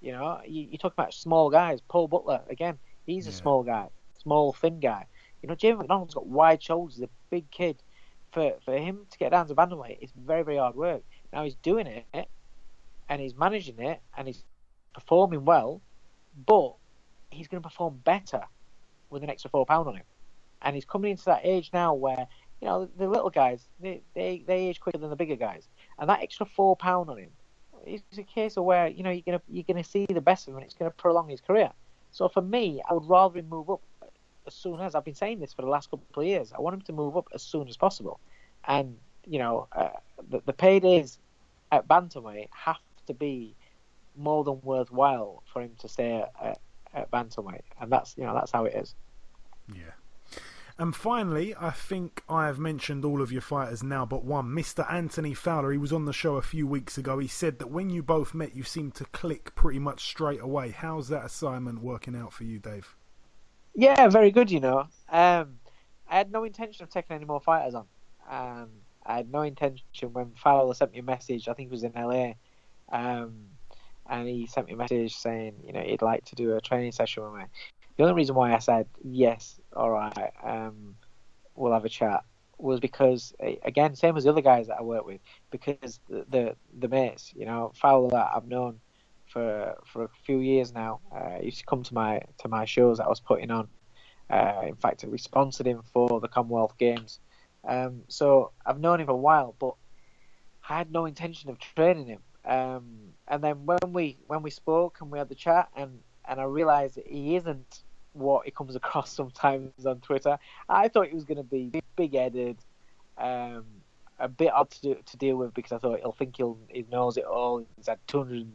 You know, you, you're talking about small guys. Paul Butler, again, he's yeah. a small guy, small, thin guy. You know, Jamie McDonald's got wide shoulders, he's a big kid. For for him to get down to bantamweight, it's very, very hard work. Now he's doing it, and he's managing it, and he's performing well, but he's going to perform better with an extra four pound on him. And he's coming into that age now where you know, the little guys, they, they, they age quicker than the bigger guys. And that extra four pound on him, it's a case of where, you know, you're going to you're gonna see the best of him and it's going to prolong his career. So for me, I would rather him move up as soon as, I've been saying this for the last couple of years, I want him to move up as soon as possible. And, you know, uh, the, the paydays at bantamweight have to be more than worthwhile for him to stay at, at bantamweight. And that's, you know, that's how it is. Yeah. And finally, I think I have mentioned all of your fighters now but one, Mister Anthony Fowler. He was on the show a few weeks ago. He said that when you both met, you seemed to click pretty much straight away. How's that assignment working out for you, Dave? Yeah, very good, you know. Um, I had no intention of taking any more fighters on. Um, I had no intention when Fowler sent me a message, I think it was in L A, um, and he sent me a message saying, you know, he'd like to do a training session with me. The only reason why I said, yes, all right, um, we'll have a chat, was because, again, same as the other guys that I work with, because the the, the mates, you know, Fowler I've known for for a few years now, uh, he used to come to my to my shows that I was putting on. Uh, in fact, we sponsored him for the Commonwealth Games. Um, so I've known him for a while, but I had no intention of training him. Um, and then when we when we spoke and we had the chat, and And I realised that he isn't what he comes across sometimes on Twitter. I thought he was going to be big-headed, um, a bit odd to, do, to deal with because I thought he'll think he'll, he knows it all. He's had two hundred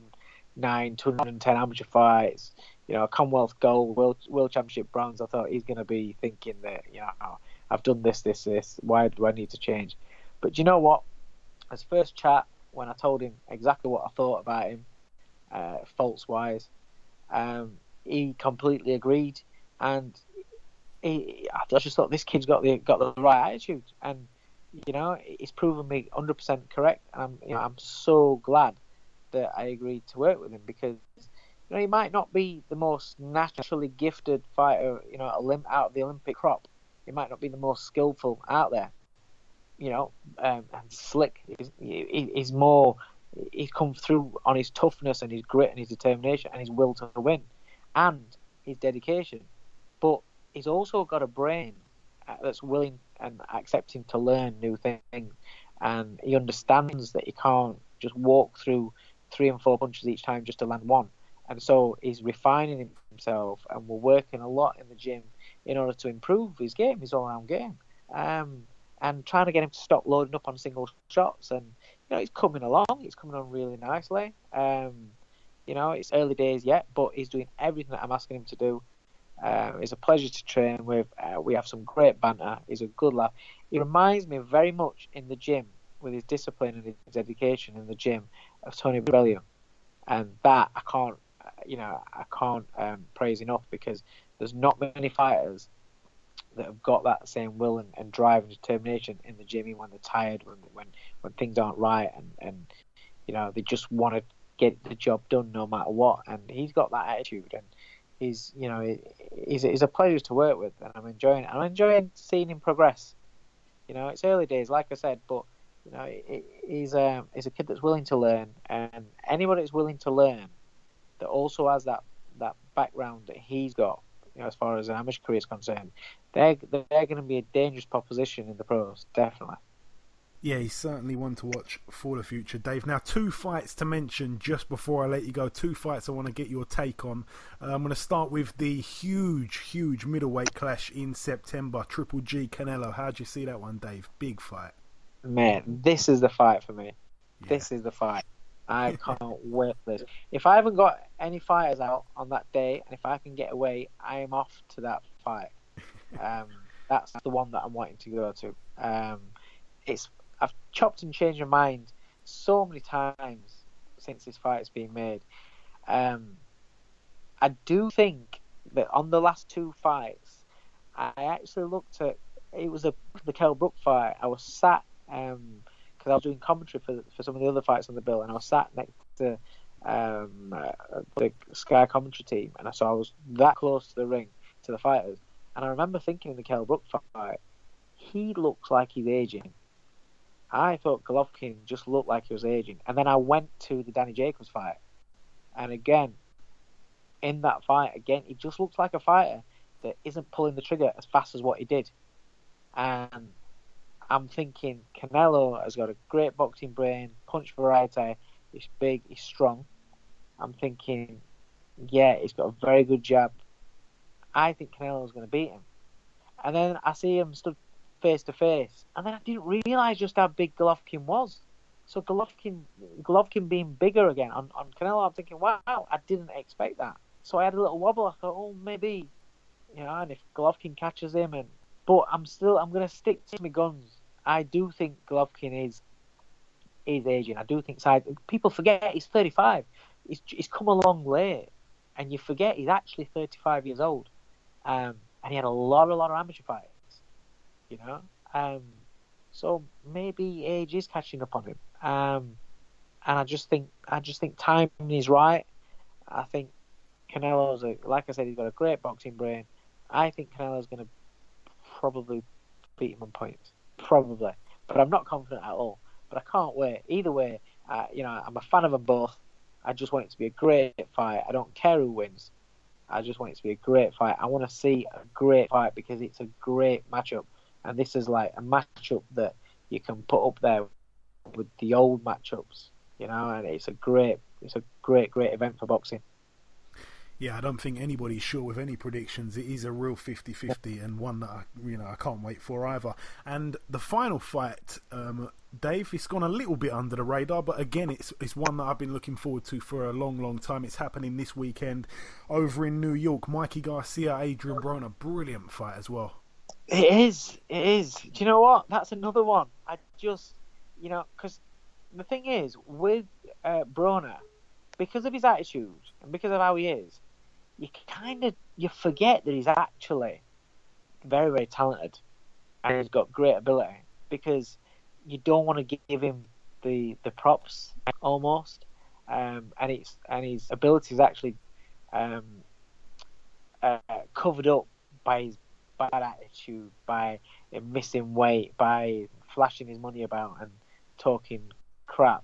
nine, two hundred ten amateur fights, you know, Commonwealth gold, World, World Championship bronze. I thought he's going to be thinking that, you know, I've done this, this, this. Why do I need to change? But do you know what? His first chat, when I told him exactly what I thought about him, uh, faults-wise, Um, he completely agreed, and he, I just thought this kid's got the got the right attitude, and you know he's proven me one hundred percent correct. And I'm you know I'm so glad that I agreed to work with him because you know he might not be the most naturally gifted fighter you know out of the Olympic crop. He might not be the most skillful out there, you know, um, and slick. He's, he's more. He's come through on his toughness and his grit and his determination and his will to win and his dedication. But he's also got a brain that's willing and accepting to learn new things. And he understands that he can't just walk through three and four punches each time just to land one. And so he's refining himself and we're working a lot in the gym in order to improve his game, his all-round game. Um, and trying to get him to stop loading up on single shots and you know, he's coming along. He's coming on really nicely. Um, you know, it's early days yet, but he's doing everything that I'm asking him to do. Uh, it's a pleasure to train with. Uh, we have some great banter. He's a good lad. He reminds me very much in the gym with his discipline and his dedication in the gym of Tony Bellew, and that I can't, you know, I can't um, praise enough because there's not many fighters that have got that same will and, and drive and determination in the gym when they're tired, when when, when things aren't right, and, and you know they just want to get the job done no matter what. And he's got that attitude, and he's, you know, he's, he's a pleasure to work with, and I'm enjoying it. I'm enjoying seeing him progress. You know, it's early days, like I said, but you know, he's a, he's a kid that's willing to learn, and anybody that's willing to learn that also has that, that background that he's got, you know, as far as an amateur career is concerned, they're, they're going to be a dangerous proposition in the pros, definitely. Yeah, he's certainly one to watch for the future, Dave. Now, two fights to mention just before I let you go. Two fights I want to get your take on. Uh, I'm going to start with the huge, huge middleweight clash in September. Triple G, Canelo. How do you see that one, Dave? Big fight. Man, this is the fight for me. Yeah. This is the fight. I can't wait for this. If I haven't got any fighters out on that day, and if I can get away, I am off to that fight. Um, that's the one that I'm wanting to go to. Um, it's I've chopped and changed my mind so many times since this fight has been made. Um, I do think that on the last two fights, I actually looked at, it was a, the Kell Brook fight. I was sat, um, because I was doing commentary for for some of the other fights on the bill, and I was sat next to um, uh, the Sky commentary team, and so I was that close to the ring, to the fighters. And I remember thinking in the Kell Brook fight, he looks like he's aging. I thought Golovkin just looked like he was aging. And then I went to the Danny Jacobs fight. And again, in that fight, again, he just looks like a fighter that isn't pulling the trigger as fast as what he did. And I'm thinking Canelo has got a great boxing brain, punch variety. He's big, he's strong. I'm thinking, yeah, he's got a very good jab. I think Canelo's going to beat him. And then I see him stood face to face, and then I didn't realise just how big Golovkin was. So Golovkin, Golovkin being bigger again on, on Canelo, I'm thinking, wow, I didn't expect that. So I had a little wobble. I thought, oh, maybe, you know, and if Golovkin catches him, and but I'm still, I'm going to stick to my guns. I do think Golovkin is is aging. I do think side people forget he's thirty-five. He's he's come along late, and you forget he's actually thirty-five years old, um, and he had a lot, a lot of amateur fights. You know, um, so maybe age is catching up on him, um, and I just think I just think time is right. I think Canelo's a, like I said, he's got a great boxing brain. I think Canelo's going to probably beat him on points, probably, but I'm not confident at all. But I can't wait. Either way, uh, you know, I'm a fan of them both. I just want it to be a great fight. I don't care who wins. I just want it to be a great fight. I want to see a great fight because it's a great matchup. And this is like a matchup that you can put up there with the old matchups, you know. And it's a great, it's a great, great event for boxing. Yeah, I don't think anybody's sure with any predictions. It is a real fifty-fifty, and one that I, you know, I can't wait for either. And the final fight, um, Dave, it's gone a little bit under the radar, but again, it's it's one that I've been looking forward to for a long, long time. It's happening this weekend over in New York. Mikey Garcia, Adrian Broner, a brilliant fight as well. It is, it is. Do you know what? That's another one. I just, you know, because the thing is, with uh, Broner, because of his attitude and because of how he is, you kind of, you forget that he's actually very, very talented and he's got great ability, because you don't want to give him the the props almost. Um, and it's and his ability is actually um, uh, covered up by his bad attitude, by missing weight, by flashing his money about and talking crap,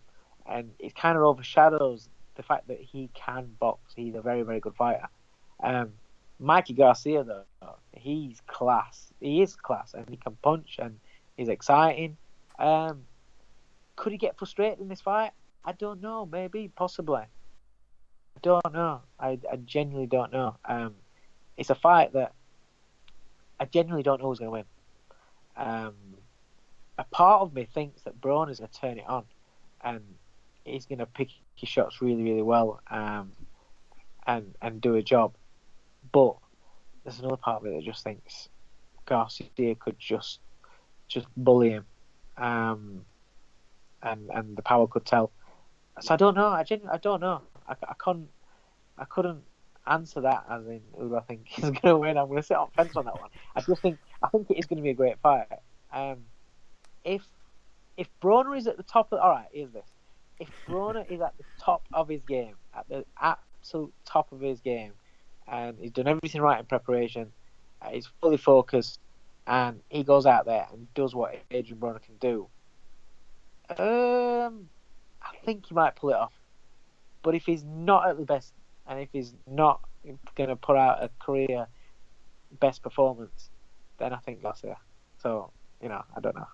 and it kind of overshadows the fact that he can box. He's a very, very good fighter. Um, Mikey Garcia, though, he's class. He is class, and he can punch, and he's exciting. Um, could he get frustrated in this fight? I don't know. Maybe, possibly. I don't know. I, I genuinely don't know. Um, it's a fight that I genuinely don't know who's going to win. Um, a part of me thinks that Broner's going to turn it on, and he's going to pick his shots really, really well, um, and and do a job. But there's another part of me that just thinks Garcia could just just bully him, um, and and the power could tell. So I don't know. I genuinely, I don't know. I, I can't. I couldn't. Answer that as in who I think is going to win. I'm going to sit on fence on that one. I just think I think it is going to be a great fight. Um, if if Broner is at the top of all right, here's this. if Broner is at the top of his game, at the absolute top of his game, and he's done everything right in preparation, uh, he's fully focused, and he goes out there and does what Adrian Broner can do, um, I think he might pull it off. But if he's not at the best, and if he's not going to put out a career best performance, then I think Garcia. So, you know, I don't know.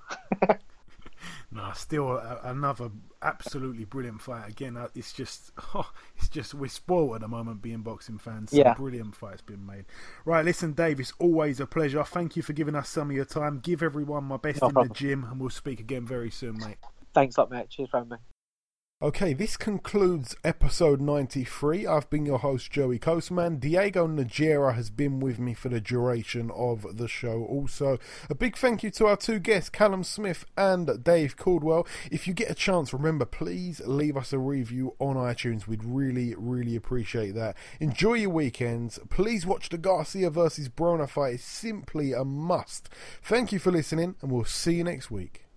No, still a, another absolutely brilliant fight. Again, it's just, oh, it's just we're spoiled at the moment being boxing fans. Some yeah. brilliant fights been made. Right, listen, Dave, it's always a pleasure. Thank you for giving us some of your time. Give everyone my best no in problem. the gym, and we'll speak again very soon, mate. Thanks a lot, mate. Cheers for having me. Okay, this concludes episode ninety-three. I've been your host, Joey Coastman. Diego Nájera has been with me for the duration of the show also. A big thank you to our two guests, Callum Smith and Dave Caldwell. If you get a chance, remember, please leave us a review on iTunes. We'd really, really appreciate that. Enjoy your weekends. Please watch the Garcia versus Broner fight. It's simply a must. Thank you for listening, and we'll see you next week.